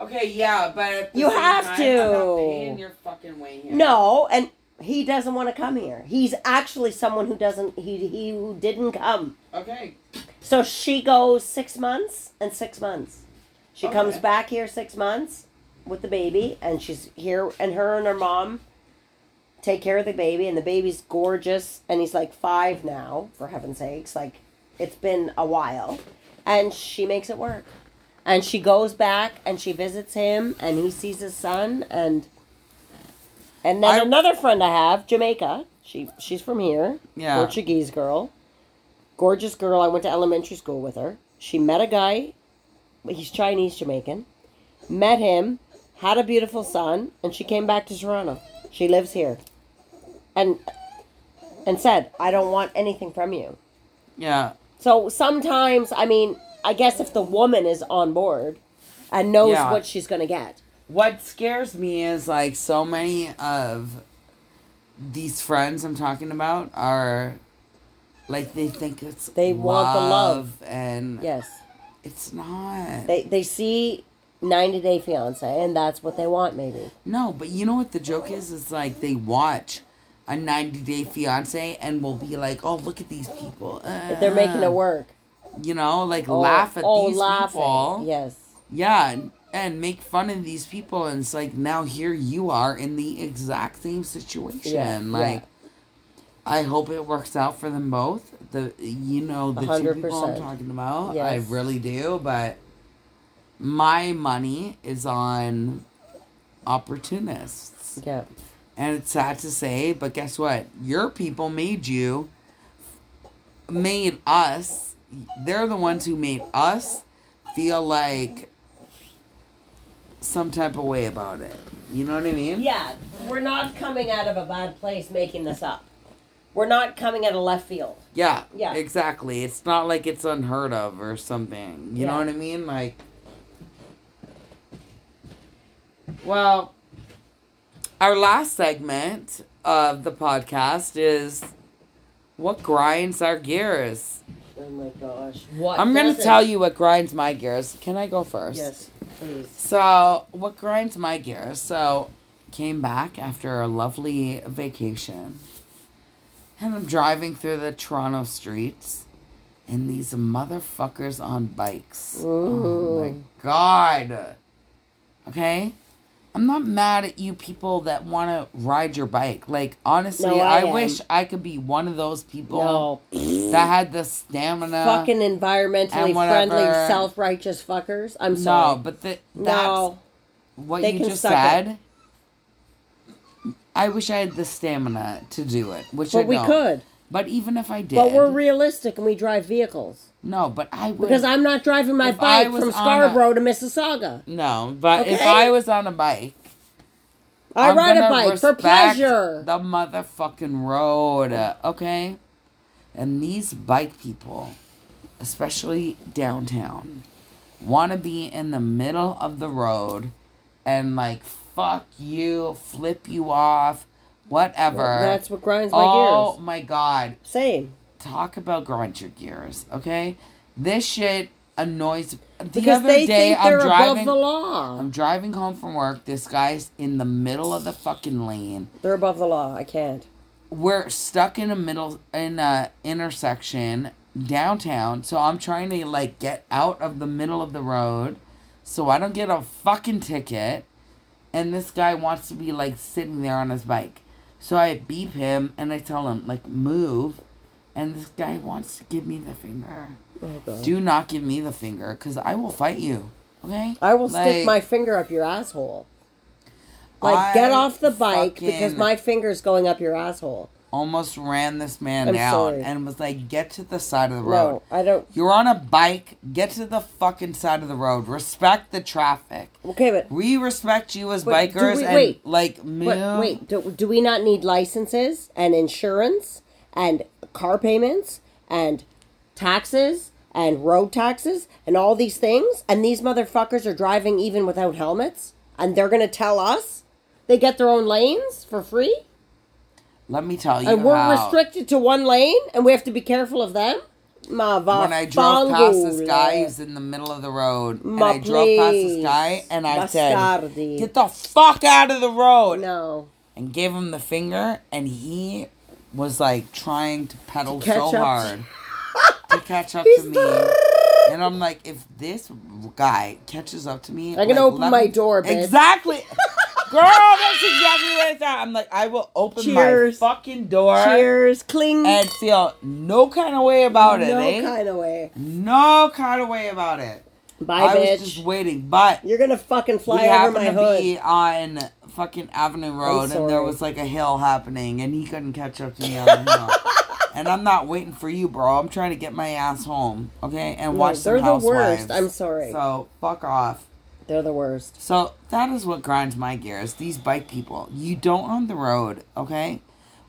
Okay, yeah, but... At the you same have time, to. I'm not paying your fucking way here. No, and he doesn't want to come here. He's actually someone who doesn't... He, he who didn't come. Okay. So she goes six months and six months. She okay. comes back here six months with the baby, and she's here, and her and her mom take care of the baby, and the baby's gorgeous, and he's like five now, for heaven's sakes. Like, it's been a while. And she makes it work. And she goes back, and she visits him, and he sees his son, and and then I, another friend I have, Jamaica. She She's from here. Yeah. Portuguese girl. Gorgeous girl. I went to elementary school with her. She met a guy... He's Chinese Jamaican. Met him, had a beautiful son, and she came back to Toronto. She lives here. And and said, I don't want anything from you. Yeah. So sometimes, I mean, I guess if the woman is on board and knows yeah. what she's going to get. What scares me is, like, so many of these friends I'm talking about are, like, they think it's They love want the love. And... Yes. It's not. They they see ninety day fiancé, and that's what they want, maybe. No, but you know what the joke is? It's like they watch a ninety day fiancé and will be like, oh, look at these people. Uh, but they're making it work. You know, like oh, laugh at oh, these laughing. people. Yes. Yeah, and, and make fun of these people. And it's like, now here you are in the exact same situation. Yeah. Like, yeah. I hope it works out for them both. The You know, the one hundred percent. Two people I'm talking about. Yes. I really do, but... My money is on opportunists. Yeah. And it's sad to say, but guess what? Your people made you, made us, they're the ones who made us feel like some type of way about it. You know what I mean? Yeah. We're not coming out of a bad place making this up. We're not coming out of left field. Yeah. Yeah. Exactly. It's not like it's unheard of or something. You yeah. know what I mean? Like... Well, our last segment of the podcast is what grinds our gears. Oh my gosh. What I'm going to tell you what grinds my gears. Can I go first? Yes, please. So, what grinds my gears? So, came back after a lovely vacation. And I'm driving through the Toronto streets. And these motherfuckers on bikes. Ooh. Oh my God. Okay? I'm not mad at you people that want to ride your bike. Like, honestly, no, I, I wish I could be one of those people no. that had the stamina. Fucking environmentally friendly, self-righteous fuckers. I'm sorry. No, but the, that's no. what they you just said. It. I wish I had the stamina to do it, which but I don't. But we could. But even if I did. But we're realistic and we drive vehicles. No, but I would. Because I'm not driving my bike from Scarborough a, to Mississauga. No, but okay? If I was on a bike. I I'm ride a bike for pleasure. The motherfucking road, okay? And these bike people, especially downtown, want to be in the middle of the road and like, fuck you, flip you off. Whatever. Well, that's what grinds my gears. Oh my God. Same. Talk about grind your gears, okay? This shit annoys. The because other they day, think I'm they're driving. Above the law. I'm driving home from work. This guy's in the middle of the fucking lane. They're above the law. I can't. We're stuck in a middle in a intersection downtown, so I'm trying to like get out of the middle of the road, so I don't get a fucking ticket. And this guy wants to be like sitting there on his bike. So I beep him, and I tell him, like, move. And this guy wants to give me the finger. Oh, God. Do not give me the finger, because I will fight you, okay? I will like, stick my finger up your asshole. Like, I get off the bike, because my finger's going up your asshole. Almost ran this man I'm out sorry. and was like, get to the side of the road. No, I don't. You're on a bike. Get to the fucking side of the road. Respect the traffic. Okay, but... We respect you as but bikers we, and, wait, like, move. But wait, do, do we not need licenses and insurance and car payments and taxes and road taxes and all these things? And these motherfuckers are driving even without helmets? And they're going to tell us they get their own lanes for free? Let me tell you And we're how, restricted to one lane, and we have to be careful of them? Ma when I drove past this guy, he was in the middle of the road. Ma and I drove past this guy, and I Bastardi. said, get the fuck out of the road. No. And gave him the finger, and he was, like, trying to pedal to so hard to catch up to me. And I'm like, if this guy catches up to me... I'm going to open my me- door, bitch. Exactly. Girl, that's exactly what I thought. I'm like, I will open Cheers. my fucking door. Cheers. Cling. And feel no kind of way about no it, eh? No kind of way. No kind of way about it. Bye, I bitch. I was just waiting, but... You're going to fucking fly over my hood. We happened to be on fucking Avenue Road, and there was like a hill happening, and he couldn't catch up to me on the hill. And I'm not waiting for you, bro. I'm trying to get my ass home, okay? And no, watch some Housewives. They're the worst. I'm sorry. So, fuck off. They're the worst. So, that is what grinds my gears. These bike people. You don't own the road, okay?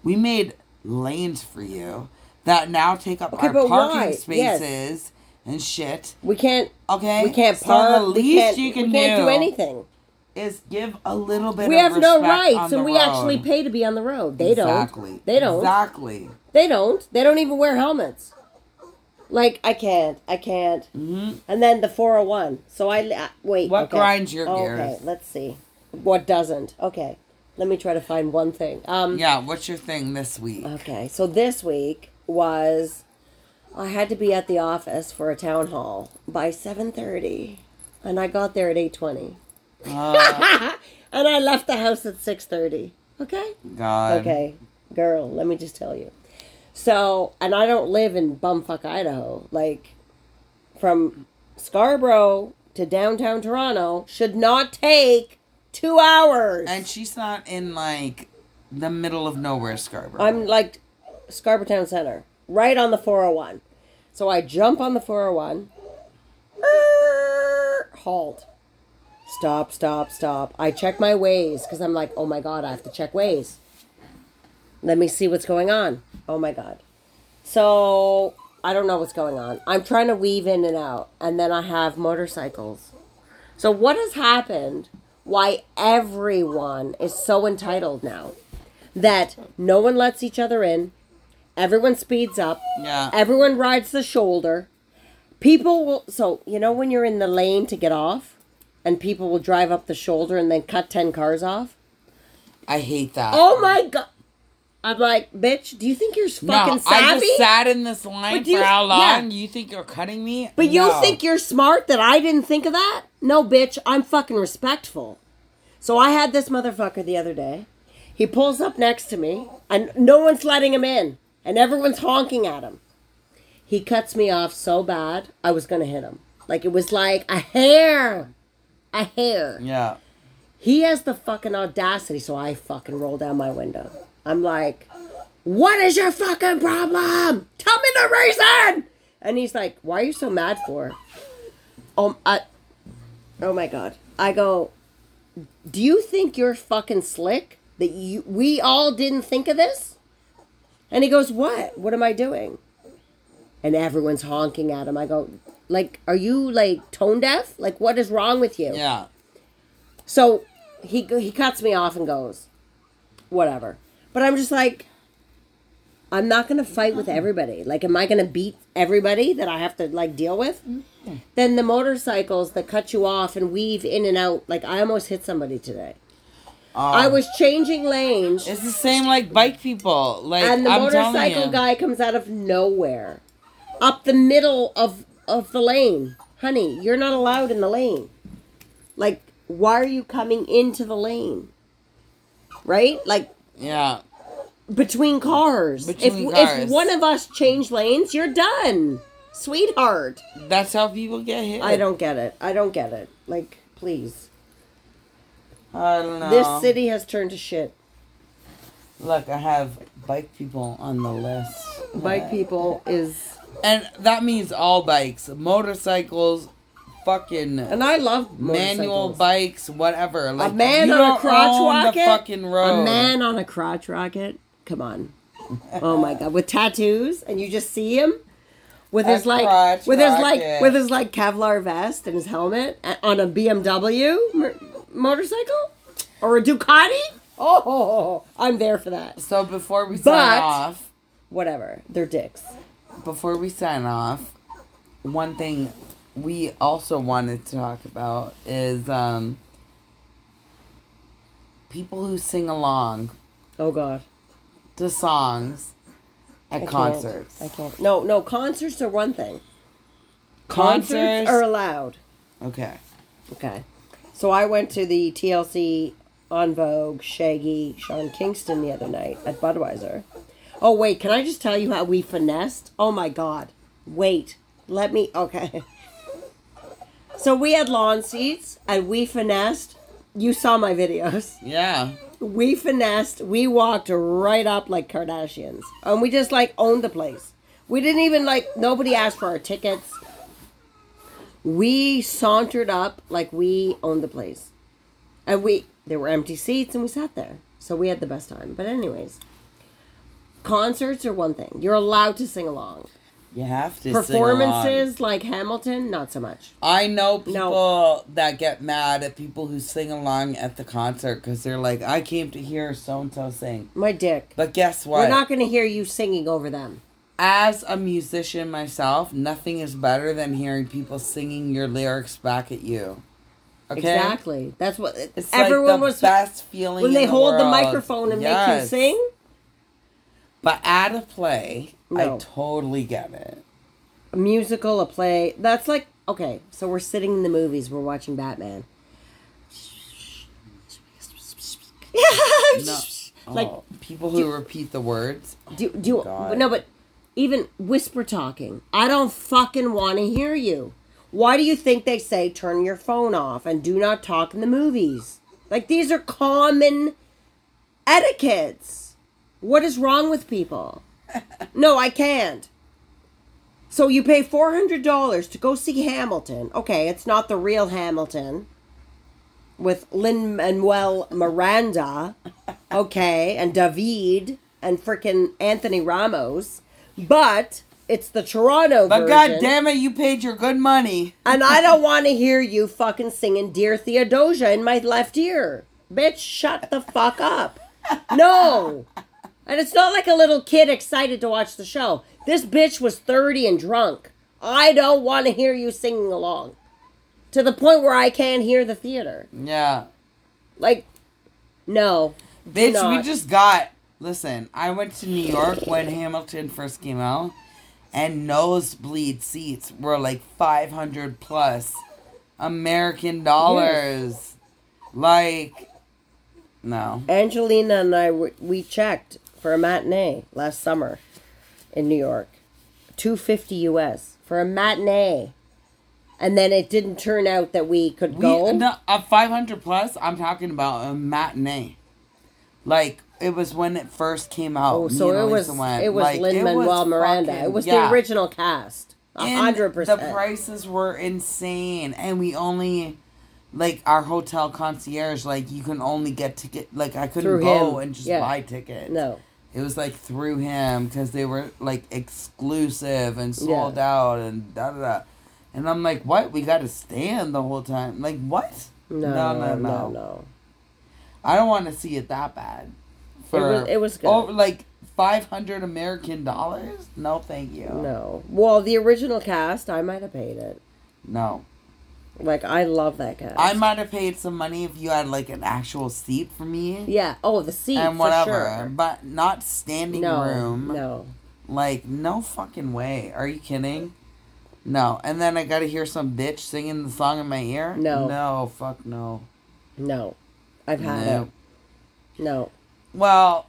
We made lanes for you that now take up okay, our parking why? spaces yes. and shit. We can't Okay? We can't park. So, the least you can do... We can't do, do anything. Is give a little bit we of respect on the road. We have no rights, and we actually pay to be on the road. They exactly. don't. Exactly. They don't. Exactly. They don't. They don't even wear helmets. Like, I can't. I can't. Mm-hmm. And then the four oh one. So I... Uh, wait. What okay. grinds your gears? Okay, let's see. What doesn't? Okay. Let me try to find one thing. Um, yeah, what's your thing this week? Okay, so this week was... I had to be at the office for a town hall by seven thirty. And I got there at eight twenty. Uh, and I left the house at six thirty. Okay? God. Okay. Girl, let me just tell you. So, and I don't live in bumfuck Idaho. Like, from Scarborough to downtown Toronto should not take two hours. And she's not in, like, the middle of nowhere Scarborough. I'm, like, Scarborough Town Center. Right on the four oh one. So I jump on the four oh one. Er, halt. Stop, stop, stop. I check my Waze because I'm like, oh my God, I have to check Waze. Let me see what's going on. Oh my God. So I don't know what's going on. I'm trying to weave in and out. And then I have motorcycles. So what has happened? Why everyone is so entitled now that no one lets each other in. Everyone speeds up. Yeah. Everyone rides the shoulder. People will... So, you know when you're in the lane to get off and people will drive up the shoulder and then cut ten cars off? I hate that. Oh, my God. I'm like, bitch, do you think you're fucking no, savvy? I just sat in this line you, for how long? Yeah. You think you're cutting me? But no. You think you're smart that I didn't think of that? No, bitch, I'm fucking respectful. So I had this motherfucker the other day. He pulls up next to me and no one's letting him in. And everyone's honking at him. He cuts me off so bad, I was going to hit him. Like, it was like a hair. A hair. Yeah. He has the fucking audacity, so I fucking roll down my window. I'm like, what is your fucking problem? Tell me the reason! And he's like, why are you so mad for? Oh, I, oh my God. I go, do you think you're fucking slick? That you, we all didn't think of this? And he goes, what? What am I doing? And everyone's honking at him. I go, like, are you, like, tone deaf? Like, what is wrong with you? Yeah. So he he cuts me off and goes, whatever. But I'm just like, I'm not going to fight with everybody. Like, am I going to beat everybody that I have to, like, deal with? Mm-hmm. Then the motorcycles that cut you off and weave in and out. Like, I almost hit somebody today. Um, I was changing lanes. It's the same like bike people. Like, and the I'm motorcycle guy comes out of nowhere. Up the middle of, of the lane. Honey, you're not allowed in the lane. Like, why are you coming into the lane? Right? Like, yeah. Between cars. Between if, cars. If one of us change lanes, you're done. Sweetheart. That's how people get hit. I don't get it. I don't get it. Like, please. I don't know. This city has turned to shit. Look, I have bike people on the list. Bike people is... And that means all bikes. Motorcycles, fucking... And I love manual bikes, whatever. Like, a man on a crotch rocket? The fucking road. A man on a crotch rocket? Come on. Oh my God. With tattoos, and you just see him? With his like, with his like, with his like Kevlar vest and his helmet on a B M W motorcycle or a Ducati. Oh, I'm there for that. So before we sign off, whatever, they're dicks. Before we sign off, one thing we also wanted to talk about is um, people who sing along. Oh God, to songs. At I concerts. Can't. I can't. No, no, concerts are one thing. Concerts, concerts are allowed. Okay. Okay. So I went to the T L C, On Vogue, Shaggy, Sean Kingston the other night at Budweiser. Oh, wait, can I just tell you how we finessed? Oh, my God. Wait. Let me... Okay. So we had lawn seats, and we finessed. You saw my videos. Yeah. We finessed. We walked right up like Kardashians. And we just, like, owned the place. We didn't even, like, nobody asked for our tickets. We sauntered up like we owned the place. And we, there were empty seats and we sat there. So we had the best time. But anyways, concerts are one thing. You're allowed to sing along. You have to performances sing like Hamilton, not so much. I know people no. that get mad at people who sing along at the concert because they're like, I came to hear so-and-so sing. My dick. But guess what? We're not going to hear you singing over them. as a musician myself, nothing is better than hearing people singing your lyrics back at you. Okay? Exactly. That's what it's everyone like the was best feeling when they in the hold world. The microphone and yes. make you sing. But at a play, no. I totally get it. A musical, a play. That's like okay. So we're sitting in the movies. We're watching Batman. No. Like oh, people who do, repeat the words. Oh do do no, but even whisper talking. I don't fucking want to hear you. Why do you think they say turn your phone off and do not talk in the movies? Like these are common etiquettes. What is wrong with people? No, I can't. So you pay four hundred dollars to go see Hamilton. Okay, it's not the real Hamilton. With Lin-Manuel Miranda, okay, and David, and frickin' Anthony Ramos, but it's the Toronto but version. But God damn it, you paid your good money. And I don't want to hear you fucking singing Dear Theodosia in my left ear. Bitch, shut the fuck up. No. And it's not like a little kid excited to watch the show. This bitch was thirty and drunk. I don't want to hear you singing along. To the point where I can't hear the theater. Yeah. Like, no. Bitch, not. We just got... Listen, I went to New York when Hamilton first came out. And nosebleed seats were like five hundred plus American dollars. Yes. Like, no. Angelina and I, we checked for a matinee last summer in New York. two hundred fifty U S for a matinee. And then it didn't turn out that we could we, go. No, a five hundred plus, I'm talking about a matinee. Like, it was when it first came out. Oh, so it was, went, it was like, Lin-Manuel Miranda. Fucking, it was yeah. the original cast. one hundred percent. The prices were insane. And we only, like, our hotel concierge, like, you can only get ticket. Like, I couldn't through go him. And just yeah. buy tickets. No. It was, like, through him because they were, like, exclusive and sold yeah. out and da-da-da. And I'm like, what? We got to stand the whole time. Like, what? No, no, no, no. no, no. I don't want to see it that bad. For, it, was, it was good. Over, like, five hundred American dollars? No, thank you. No. Well, the original cast, I might have paid it. No. Like, I love that cast. I might have paid some money if you had, like, an actual seat for me. Yeah. Oh, the seat, and whatever. Sure. But not standing no, room. No. Like, no fucking way. Are you kidding? No, and then I gotta hear some bitch singing the song in my ear? No. No, fuck no. No. I've had no. it. No. Well,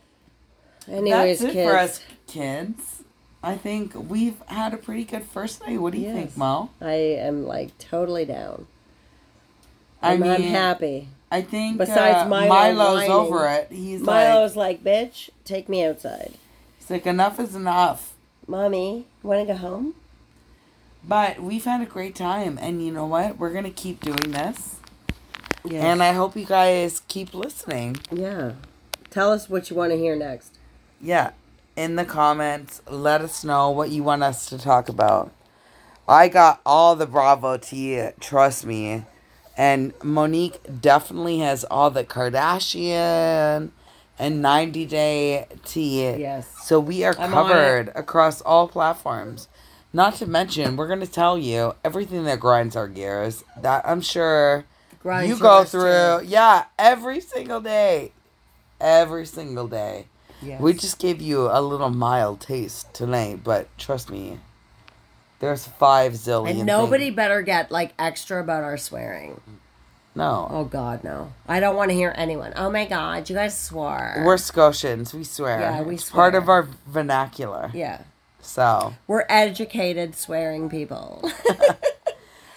anyways, that's it kids. For us kids. I think we've had a pretty good first night. What do you yes. think, Mo? I am, like, totally down. I'm, I mean, I'm happy. I think Besides uh, Milo Milo's whining, over it. He's Milo's like, like, bitch, take me outside. He's like, enough is enough. Mommy, want to go home? But we've had a great time, and you know what? We're going to keep doing this. Yes. And I hope you guys keep listening. Yeah. Tell us what you want to hear next. Yeah. In the comments, let us know what you want us to talk about. I got all the Bravo tea, trust me. And Monique definitely has all the Kardashian and ninety day tea. Yes. So we are I'm covered across all platforms. Not to mention, we're going to tell you everything that grinds our gears that I'm sure grinds you go through. Too. Yeah, every single day. Every single day. Yes. We just gave you a little mild taste tonight, but trust me, there's five zillion And nobody things. Better get, like, extra about our swearing. No. Oh, God, no. I don't want to hear anyone. Oh, my God, you guys swore. We're Scotians. We swear. Yeah, we it's swear. Part of our vernacular. Yeah. So we're educated swearing people.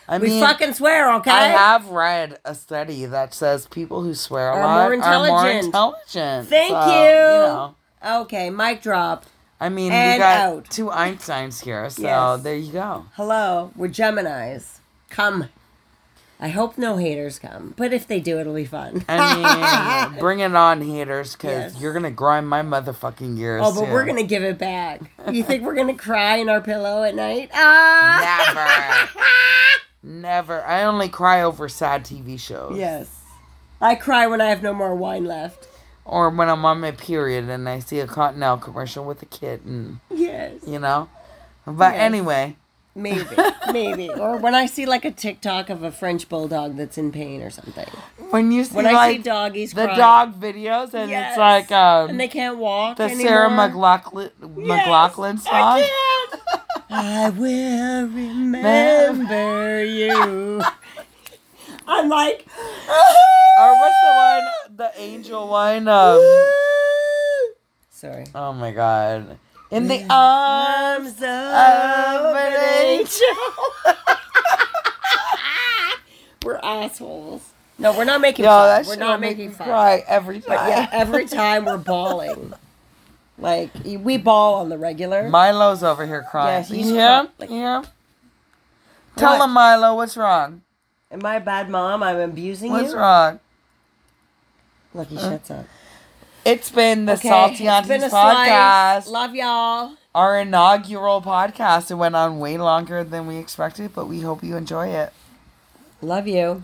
I we mean, fucking swear, okay? I have read a study that says people who swear a lot more are more intelligent. Thank so, you. you know. Okay, mic drop. I mean, and we got out. Two Einsteins here, so yes. There you go. Hello, we're Geminis. Come. I hope no haters come, but if they do, it'll be fun. I mean, bring it on, haters, because yes. you're going to grind my motherfucking gears. Oh, but too. We're going to give it back. You think we're going to cry in our pillow at night? Ah! Never. Never. I only cry over sad T V shows. Yes. I cry when I have no more wine left. Or when I'm on my period and I see a Cottonelle commercial with a kitten. Yes. You know? But yes. Anyway. Maybe. Maybe. Or when I see like a TikTok of a French bulldog that's in pain or something. When you see when like I see doggies the crying. Dog videos and yes. It's like... Um, and they can't walk The anymore. Sarah McLachlan, McLachlan yes, song. I can't. I will remember you. I'm like... Or what's the one? The angel one. Um, Sorry. Oh my God. In the arms of an angel. We're assholes. No, we're not making no, fun. We're not making fun. Cry every time. But yeah, every time we're bawling. Like, we bawl on the regular. Milo's over here crying. Yeah, he's yeah. Crying, like, yeah. Tell him, Milo, what's wrong? Am I a bad mom? I'm abusing what's you? What's wrong? Look, he shuts up. It's been the okay. Salty Aunties Podcast. Slice. Love y'all. Our inaugural podcast. It went on way longer than we expected, but we hope you enjoy it. Love you.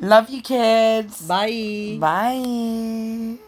Love you, kids. Bye. Bye.